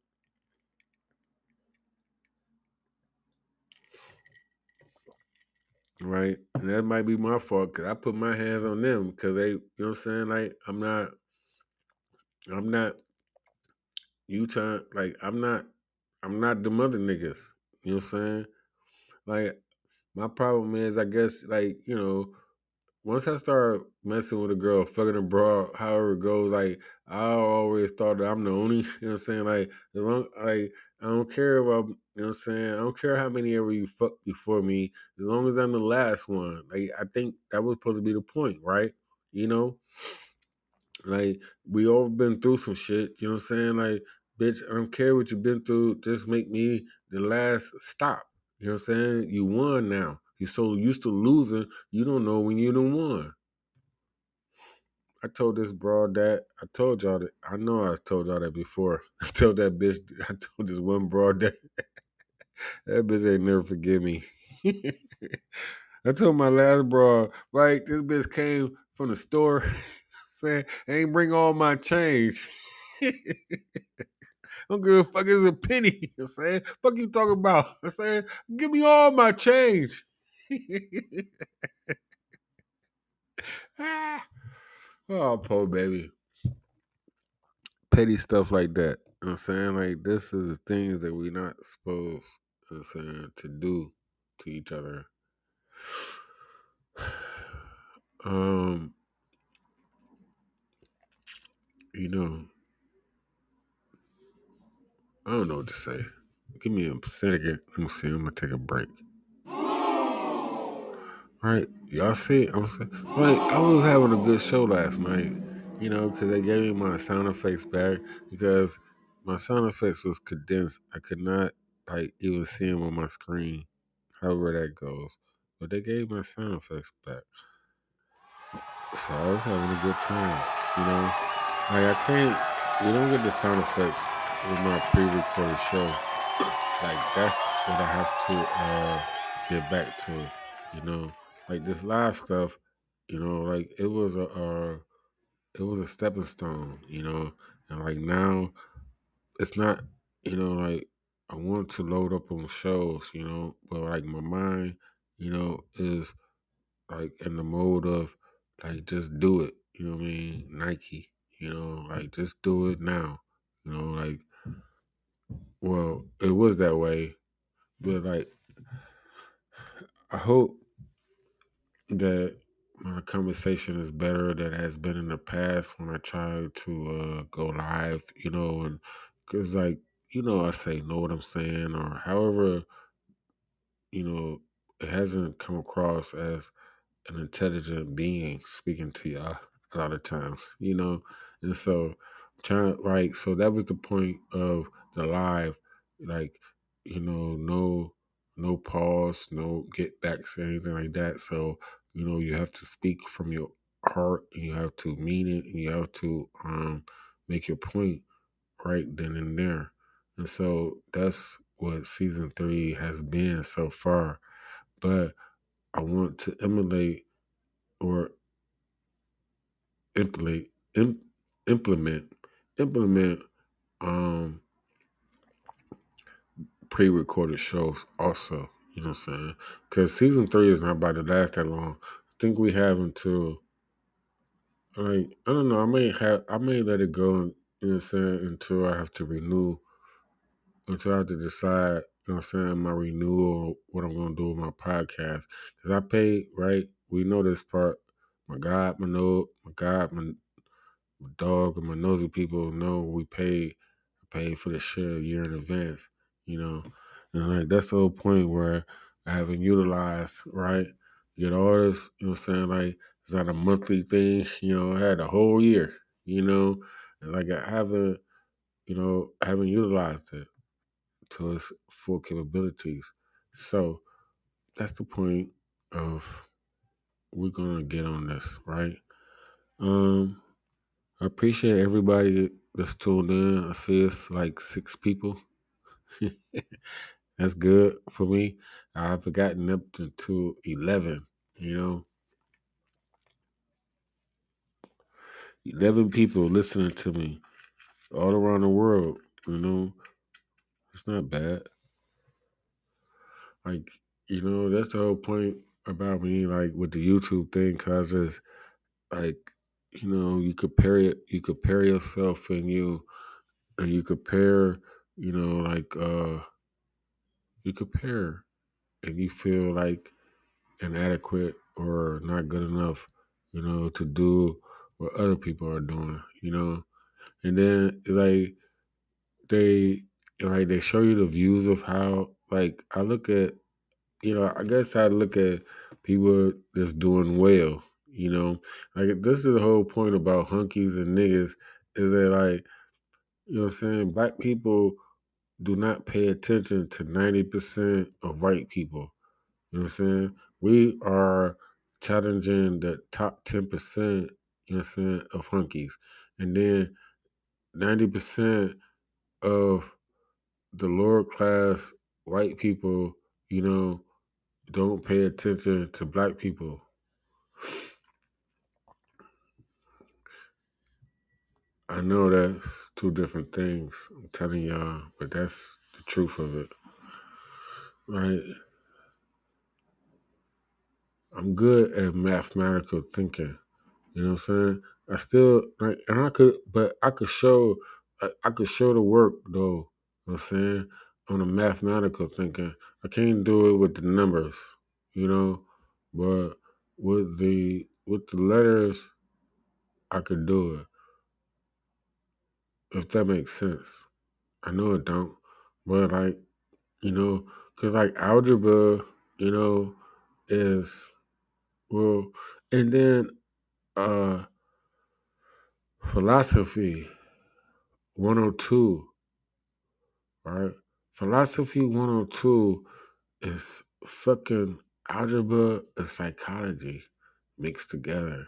Right? And that might be my fault, because I put my hands on them, because they, you know what I'm saying? Like, I'm not the mother niggas, you know what I'm saying? Like, my problem is, I guess, like, you know, once I start messing with a girl, fucking abroad, however it goes, like, I always thought that I'm the only, you know what I'm saying? Like, as long, like, I don't care about, you know what I'm saying? I don't care how many ever you fuck before me, as long as I'm the last one. Like, I think that was supposed to be the point, right? You know? Like, we all been through some shit, you know what I'm saying? Like, bitch, I don't care what you've been through. Just make me the last stop. You know what I'm saying? You won now. You're so used to losing, you don't know when you done won. I told this broad that. I told y'all that. I know I told y'all that before. I told that bitch. I told this one broad that. That bitch ain't never forgive me. I told my last broad, like, this bitch came from the store saying, ain't bring all my change. Don't give a fuck, it's a penny. You know what I'm saying? Fuck you talking about. You know I'm saying, give me all my change. Oh, poor baby. Petty stuff like that. You know what I'm saying? Like, this is the things that we're not supposed, you know what I'm saying, to do to each other. You know, I don't know what to say. Give me a second. Let me see. I'm gonna take a break. All right, y'all see it? I was having a good show last night, you know, because they gave me my sound effects back because my sound effects was condensed. I could not like even see them on my screen, however that goes. But they gave my sound effects back, so I was having a good time, you know. Like I can't, we don't get the sound effects with my pre-recorded show. Like that's what I have to get back to, you know. Like this live stuff, you know, like it was a stepping stone, you know, and like now it's not, you know, like I want to load up on shows, you know, but like my mind, you know, is like in the mode of like just do it, you know what I mean? Nike, you know, like just do it now, you know, like, well, it was that way, but like I hope that my conversation is better than it has been in the past when I try to go live, you know, and because, like, you know, I say, know what I'm saying, or however, you know, it hasn't come across as an intelligent being speaking to y'all a lot of times, you know, and so I'm trying to, like, so that was the point of the live, like, you know, no pause, no get backs or anything like that, so you know, you have to speak from your heart and you have to mean it and you have to make your point right then and there. And so that's what season 3 has been so far. But I want to implement pre-recorded shows also. You know what I'm saying? Because season 3 is not about to last that long. I think we have until, like, I don't know. I may let it go, you know what I'm saying, until I have to renew, until I have to decide, you know what I'm saying, my renewal, what I'm going to do with my podcast. Because I paid, right? We know this part. My God, my dog, and my nosy people know we paid. I paid for the shit a year in advance, you know. And like that's the whole point where I haven't utilized, right? Get all this, you know what I'm saying? Like it's not a monthly thing, you know, I had a whole year, you know, and like I haven't utilized it to its full capabilities. So that's the point of we're gonna get on this, right? I appreciate everybody that's tuned in. I see it's like 6 people. That's good for me. I've gotten up to 11, you know. 11 people listening to me all around the world, you know. It's not bad. Like, you know, that's the whole point about me, like, with the YouTube thing, because it's like, you know, you compare yourself and you compare, you know, like, you compare and you feel like inadequate or not good enough, you know, to do what other people are doing, you know. And then, like, they show you the views of how, like, I look at, you know, I guess I look at people that's doing well, you know. Like, this is the whole point about hunkies and niggas is that, like, You know what I'm saying? Black people do not pay attention to 90% of white people. You know what I'm saying? We are challenging the top 10%, you know what I'm saying, of hunkies. And then 90% of the lower class white people, you know, don't pay attention to black people. I know that's two different things, I'm telling y'all, but that's the truth of it. Right? I'm good at mathematical thinking. You know what I'm saying? I still, like, and I could show the work, though, you know what I'm saying, on the mathematical thinking. I can't do it with the numbers, you know, but with the letters, I could do it. If that makes sense. I know it don't, but like, you know, because like algebra, you know, is, well, and then philosophy 102, right? Philosophy 102 is fucking algebra and psychology mixed together,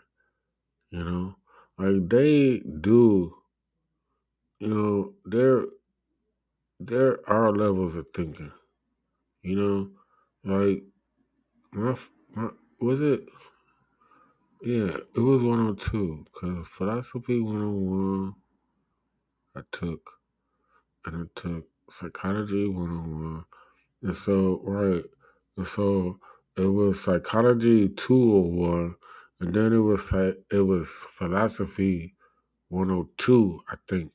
you know? Like they do. You know, there are levels of thinking. You know, like my was it? Yeah, it was 102 because philosophy 101 I took, and I took psychology 101, and so right, and so it was psychology 201, and then it was philosophy 102, I think.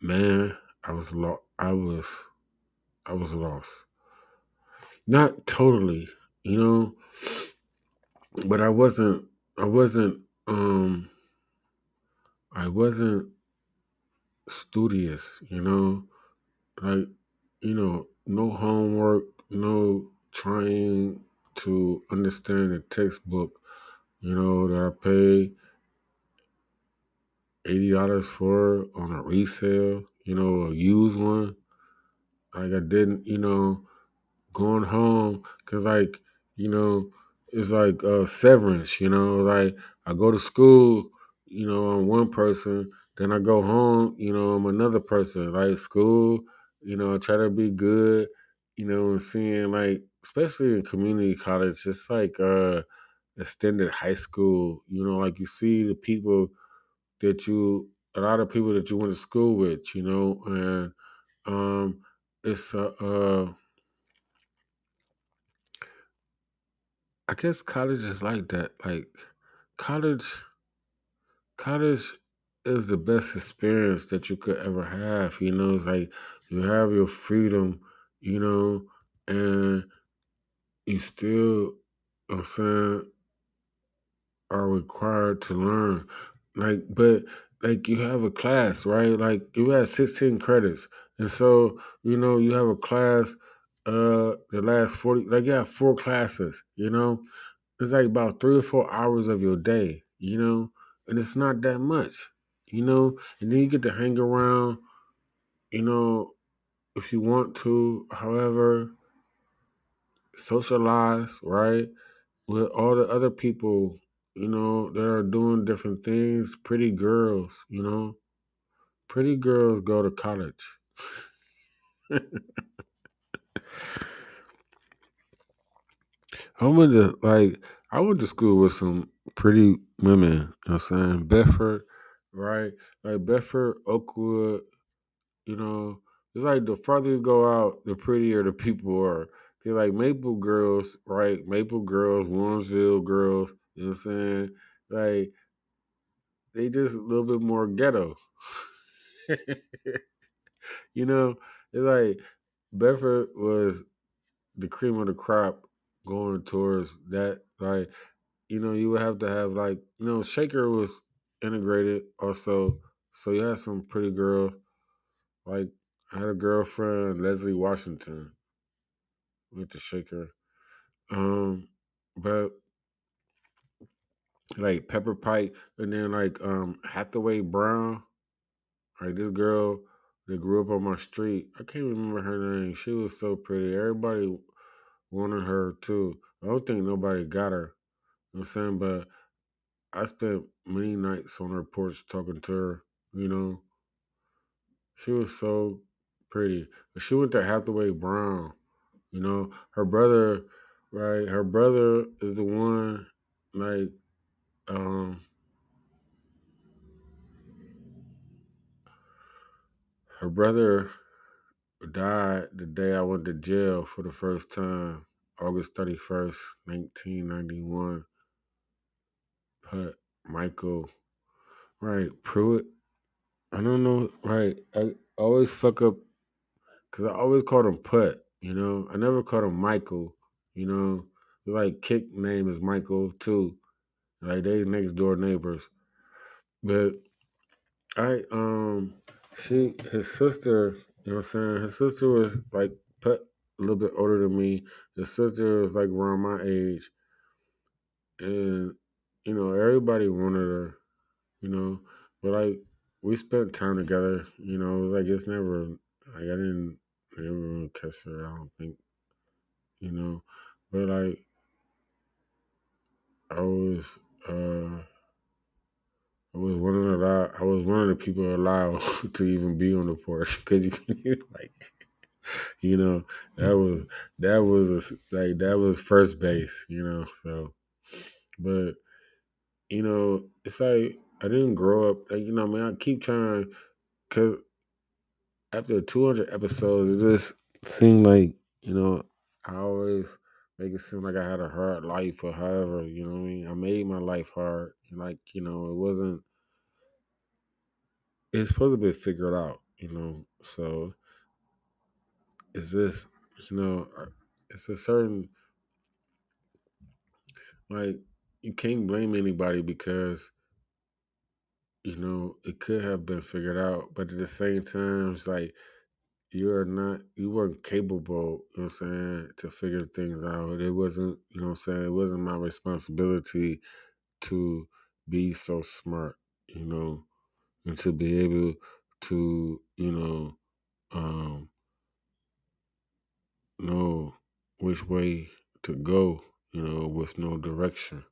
Man, I was lost. Not totally, you know, but I wasn't studious, you know, like, you know, no homework, no trying to understand a textbook, you know, that I paid $80 for on a resale, you know, a used one. Like I didn't, you know, going home, cause like, you know, it's like severance, you know, like I go to school, you know, I'm one person, then I go home, you know, I'm another person. Like school, you know, I try to be good, you know, and seeing like, especially in community college, it's like extended high school, you know, like you see the people that you went to school with, you know, and it's I guess college is like that. Like college is the best experience that you could ever have, you know. It's like you have your freedom, you know, and you still, you know what I'm saying, are required to learn. Like, but, like, you have a class, right? Like, you had 16 credits. And so, you know, you have a class, the last 40, like, you have 4 classes, you know? It's like about 3 or 4 hours of your day, you know? And it's not that much, you know? And then you get to hang around, you know, if you want to, however, socialize, right? With all the other people, you know, that are doing different things. Pretty girls, you know. Pretty girls go to college. I went to school with some pretty women, you know what I'm saying? Bedford, right? Like Bedford, Oakwood, you know. It's like the farther you go out, the prettier the people are. They're like Maple girls, right? Maple girls, Warrensville girls. You know what I'm saying? Like, they just a little bit more ghetto. You know, it's like Bedford was the cream of the crop going towards that. Like, you know, you would have to have, like, you know, Shaker was integrated also. So you had some pretty girls. Like, I had a girlfriend, Leslie Washington, went to Shaker. But like Pepper Pike, and then like Hathaway Brown, Like this girl that grew up on my street, I can't remember her name. She was so pretty. Everybody wanted her too. I don't think nobody got her. You know what I'm saying? But I spent many nights on her porch talking to her, you know. She was so pretty. She went to Hathaway Brown, you know. Her brother, right? Her brother is the one, like, her brother died the day I went to jail for the first time, August 31st, 1991. But Michael, right, Pruitt. I don't know, right? I always fuck up because I always called him Putt, you know? I never called him Michael, you know? Like, kick name is Michael, too. Like, they next door neighbors. But I, his sister, you know what I'm saying? His sister was, like, Putt, a little bit older than me. His sister was, like, around my age. And, you know, everybody wanted her, you know? But, like, we spent time together, you know, it was like it's never, like I didn't ever catch her, I don't think, you know, but like, I was one of the, I was one of the people allowed to even be on the porch, because you can like, you know, that was first base, you know, so, but, you know, it's like, I didn't grow up, like, you know, man, I keep trying, because after 200 episodes, it just seemed like, you know, I always make it seem like I had a hard life or however, you know what I mean? I made my life hard, like, you know, it's supposed to be figured out, you know, so it's just, you know, it's a certain, like, you can't blame anybody because, you know, it could have been figured out, but at the same time, it's like, you weren't capable, you know what I'm saying, to figure things out. It wasn't, you know what I'm saying, it wasn't my responsibility to be so smart, you know, and to be able to, you know, know which way to go, you know, with no direction,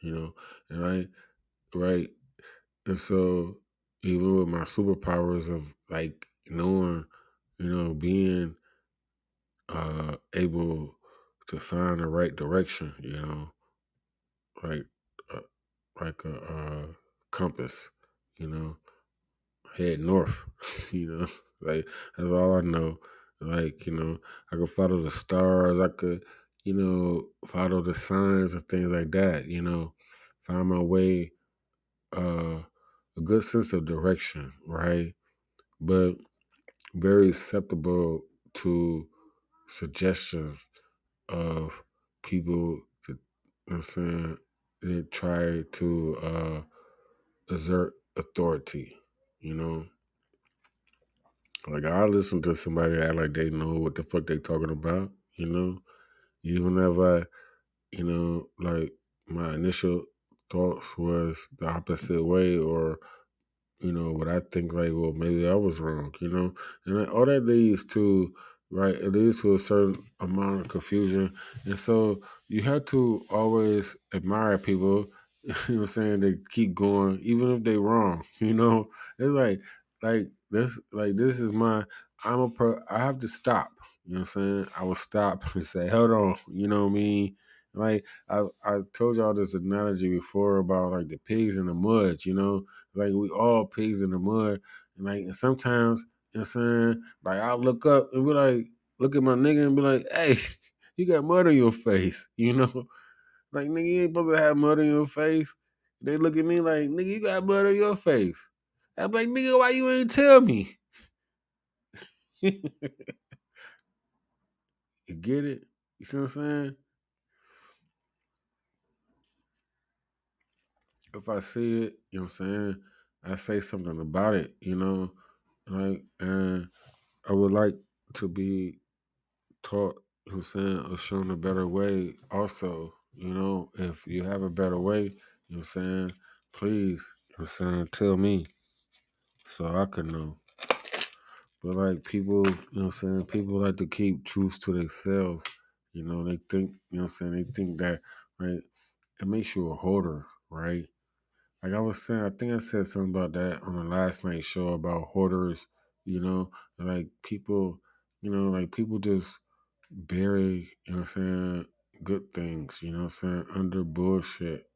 you know, and right, and so, even with my superpowers of, like, knowing, you know, being able to find the right direction, you know, like a compass, you know, head north, you know, like, that's all I know. Like, you know, I could follow the stars, I could, you know, follow the signs and things like that, you know, find my way, a good sense of direction, right? But very acceptable to suggestions of people that, you know what I'm saying, that try to exert authority, you know? Like, I listen to somebody act like they know what the fuck they talking about, you know? Even if I, you know, like, my initial thoughts was the opposite way, or, you know, what I think, like, well, maybe I was wrong, you know? And all that leads to, right, it leads to a certain amount of confusion. And so you have to always admire people, you know what I'm saying, they keep going, even if they wrong, you know? It's like this is my, I have to stop, you know what I'm saying? I will stop and say, hold on, you know what I mean? Like, I told y'all this analogy before about, like, the pigs in the mud, you know? Like, we all pigs in the mud. And, like, and sometimes, you know what I'm saying? Like, I'll look up and be like, look at my nigga and be like, hey, you got mud on your face, you know? Like, nigga, you ain't supposed to have mud on your face. They look at me like, nigga, you got mud on your face. I'm like, nigga, why you ain't tell me? You get it? You see what I'm saying? If I see it, you know what I'm saying, I say something about it, you know, like, and I would like to be taught, you know what I'm saying, or shown a better way also, you know, if you have a better way, you know what I'm saying, please, you know what I'm saying, tell me. so I could know. But like people, you know what I'm saying, people like to keep truths to themselves. You know, they think, you know what I'm saying, they think that, right, it makes you a hoarder, right? Like I was saying, I think I said something about that on the last night's show about hoarders, you know, like people, you know, like people just bury, you know what I'm saying, good things, you know what I'm saying, under bullshit.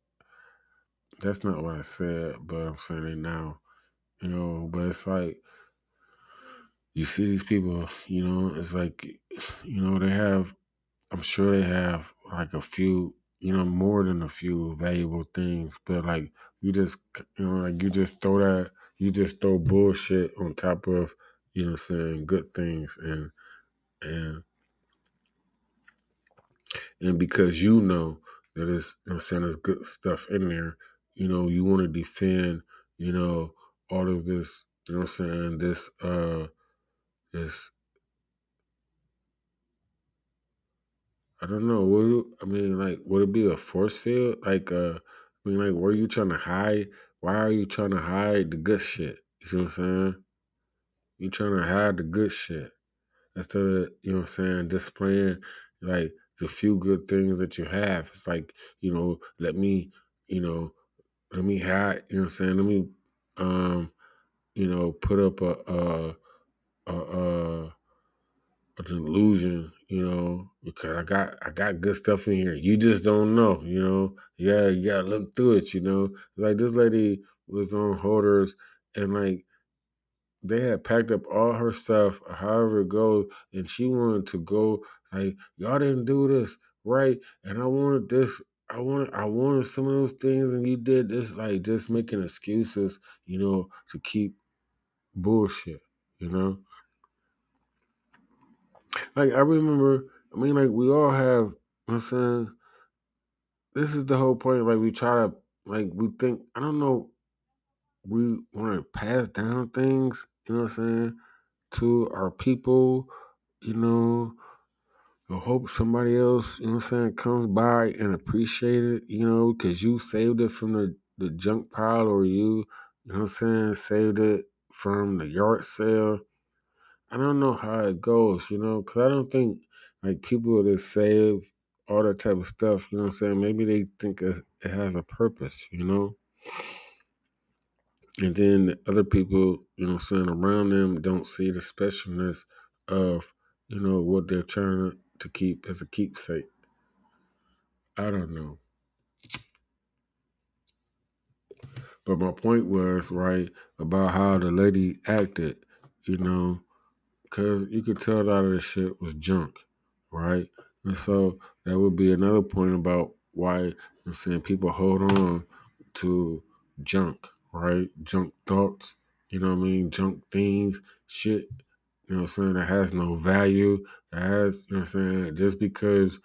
That's not what I said, but I'm saying it now, you know, but it's like, you see these people, you know, it's like, you know, they have, I'm sure they have like a few, you know, more than a few valuable things, but like you just, you know, like you just throw that, you just throw bullshit on top of, you know what I'm saying, good things and because you know that it's, you know what I'm saying, there's good stuff in there, you know, you want to defend, you know, all of this, you know what I'm saying, this, this, I don't know. Would it be a force field? Were you trying to hide? Why are you trying to hide the good shit? You see what I'm saying? You trying to hide the good shit instead of, you know what I'm saying, displaying like the few good things that you have. It's like, you know, let me hide. You know what I'm saying? Let me, you know, put up a delusion, you know, because I got good stuff in here. You just don't know, you know. Yeah, you gotta look through it, you know. Like this lady was on Hoarders, and like they had packed up all her stuff, however it goes, and she wanted to go. Like y'all didn't do this right, and I wanted this. I wanted some of those things, and you did this. Like just making excuses, you know, to keep bullshit, you know. Like, I remember, we all have, you know what I'm saying? This is the whole point. Like, we try to, like, we think, I don't know, we want to pass down things, you know what I'm saying, to our people, you know, I hope somebody else, you know what I'm saying, comes by and appreciate it, you know, because you saved it from the junk pile or you know what I'm saying, saved it from the yard sale. I don't know how it goes, you know, because I don't think, like, people that save all that type of stuff, you know what I'm saying? Maybe they think it has a purpose, you know? And then the other people, you know what I'm saying, around them don't see the specialness of, you know, what they're trying to keep as a keepsake. I don't know. But my point was, right, about how the lady acted, you know, because you could tell a lot of this shit was junk, right? And so that would be another point about why I'm saying people hold on to junk, right? Junk thoughts, you know what I mean? Junk things, shit, you know what I'm saying? That has no value. That has, you know what I'm saying? Just because,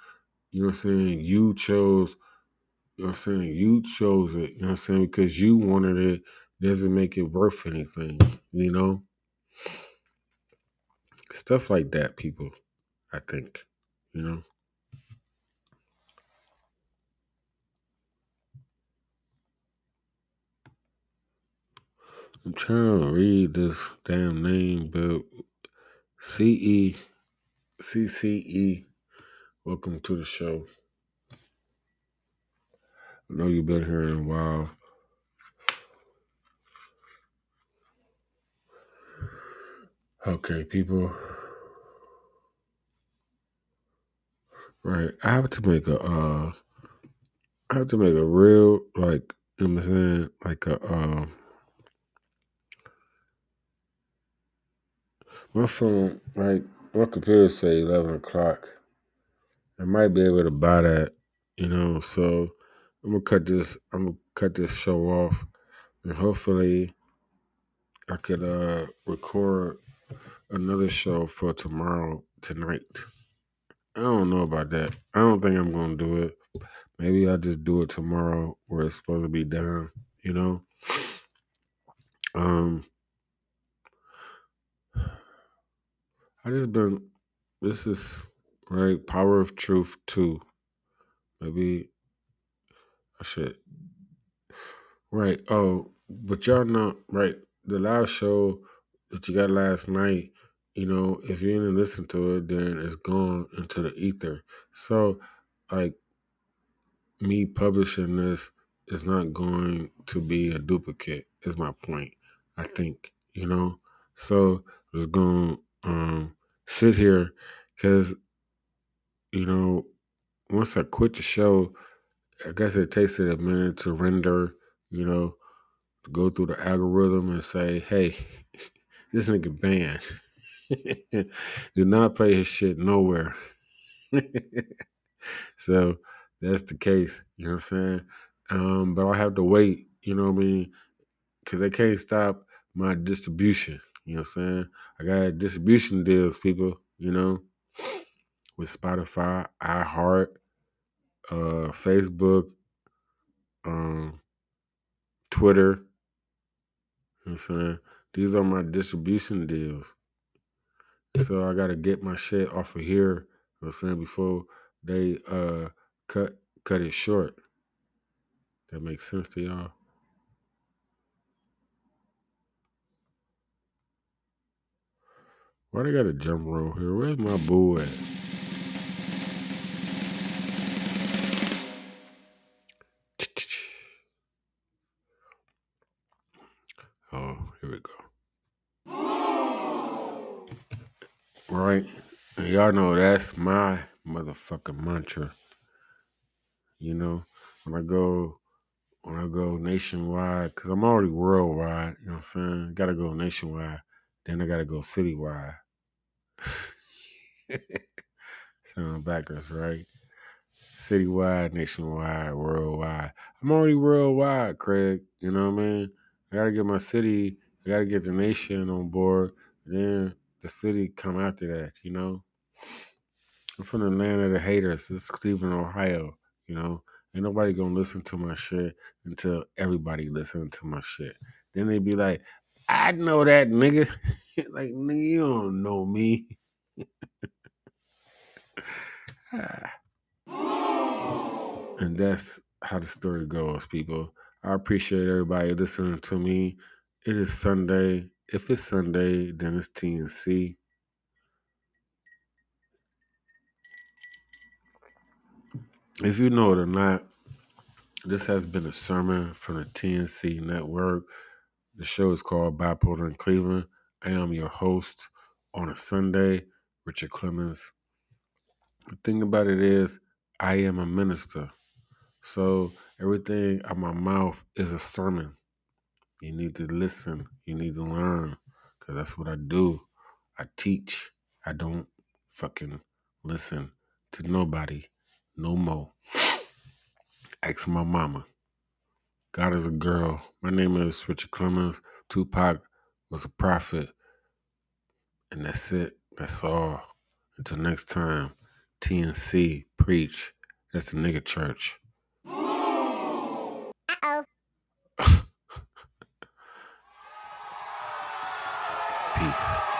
you know what I'm saying, you chose, you know what I'm saying? You chose it, you know what I'm saying? Because you wanted it doesn't make it worth anything, you know? Stuff like that, people, I think, you know? I'm trying to read this damn name, but CCE, welcome to the show. I know you've been here in a while. Okay, people. Right, I have to make a real, like, you know what I'm saying, like a, my phone, like, my computer say 11 o'clock. I might be able to buy that, you know, so I'm gonna cut this show off, and hopefully I could, record another show for tonight. I don't know about that. I don't think I'm going to do it. Maybe I'll just do it tomorrow where it's supposed to be done, you know? This is, right, Power of Truth 2. Maybe I should, right, but y'all know, right, the live show that you got last night, you know, if you didn't listen to it, then it's gone into the ether. So, like, me publishing this is not going to be a duplicate, is my point, I think, you know? So, I'm just going to sit here because, you know, once I quit the show, I guess it takes it a minute to render, you know, to go through the algorithm and say, hey, this nigga banned. Did not play his shit nowhere. So that's the case, you know what I'm saying? But I have to wait, you know what I mean? Because they can't stop my distribution, you know what I'm saying? I got distribution deals, people, you know, with Spotify, iHeart, Facebook, Twitter, you know what I'm saying? These are my distribution deals. So I got to get my shit off of here, you know what I'm saying, before they cut it short. That makes sense to y'all? Why they got a jump roll here? Where's my boo at? Oh, here we go. Right, and y'all know that's my motherfucking mantra. You know, when I go nationwide, because I'm already worldwide, you know what I'm saying? I gotta go nationwide, then I gotta go citywide. Sound backwards, right? Citywide, nationwide, worldwide. I'm already worldwide, Craig, you know what I mean? I gotta get my city, I gotta get the nation on board, then the city come after that, you know? I'm from the land of the haters. This is Cleveland, Ohio, you know? Ain't nobody gonna listen to my shit until everybody listen to my shit. Then they be like, I know that, nigga. Like, nigga, you don't know me. And that's how the story goes, people. I appreciate everybody listening to me. It is Sunday. If it's Sunday, then it's TNC. If you know it or not, this has been a sermon from the TNC Network. The show is called Bipolar in Cleveland. I am your host on a Sunday, Richard Clemens. The thing about it is, I am a minister. So everything out my mouth is a sermon. You need to listen. You need to learn, because that's what I do. I teach. I don't fucking listen to nobody no more. Ask my mama. God is a girl. My name is Richard Clemens. Tupac was a prophet. And that's it. That's all. Until next time, TNC, preach. That's the nigga church. Peace.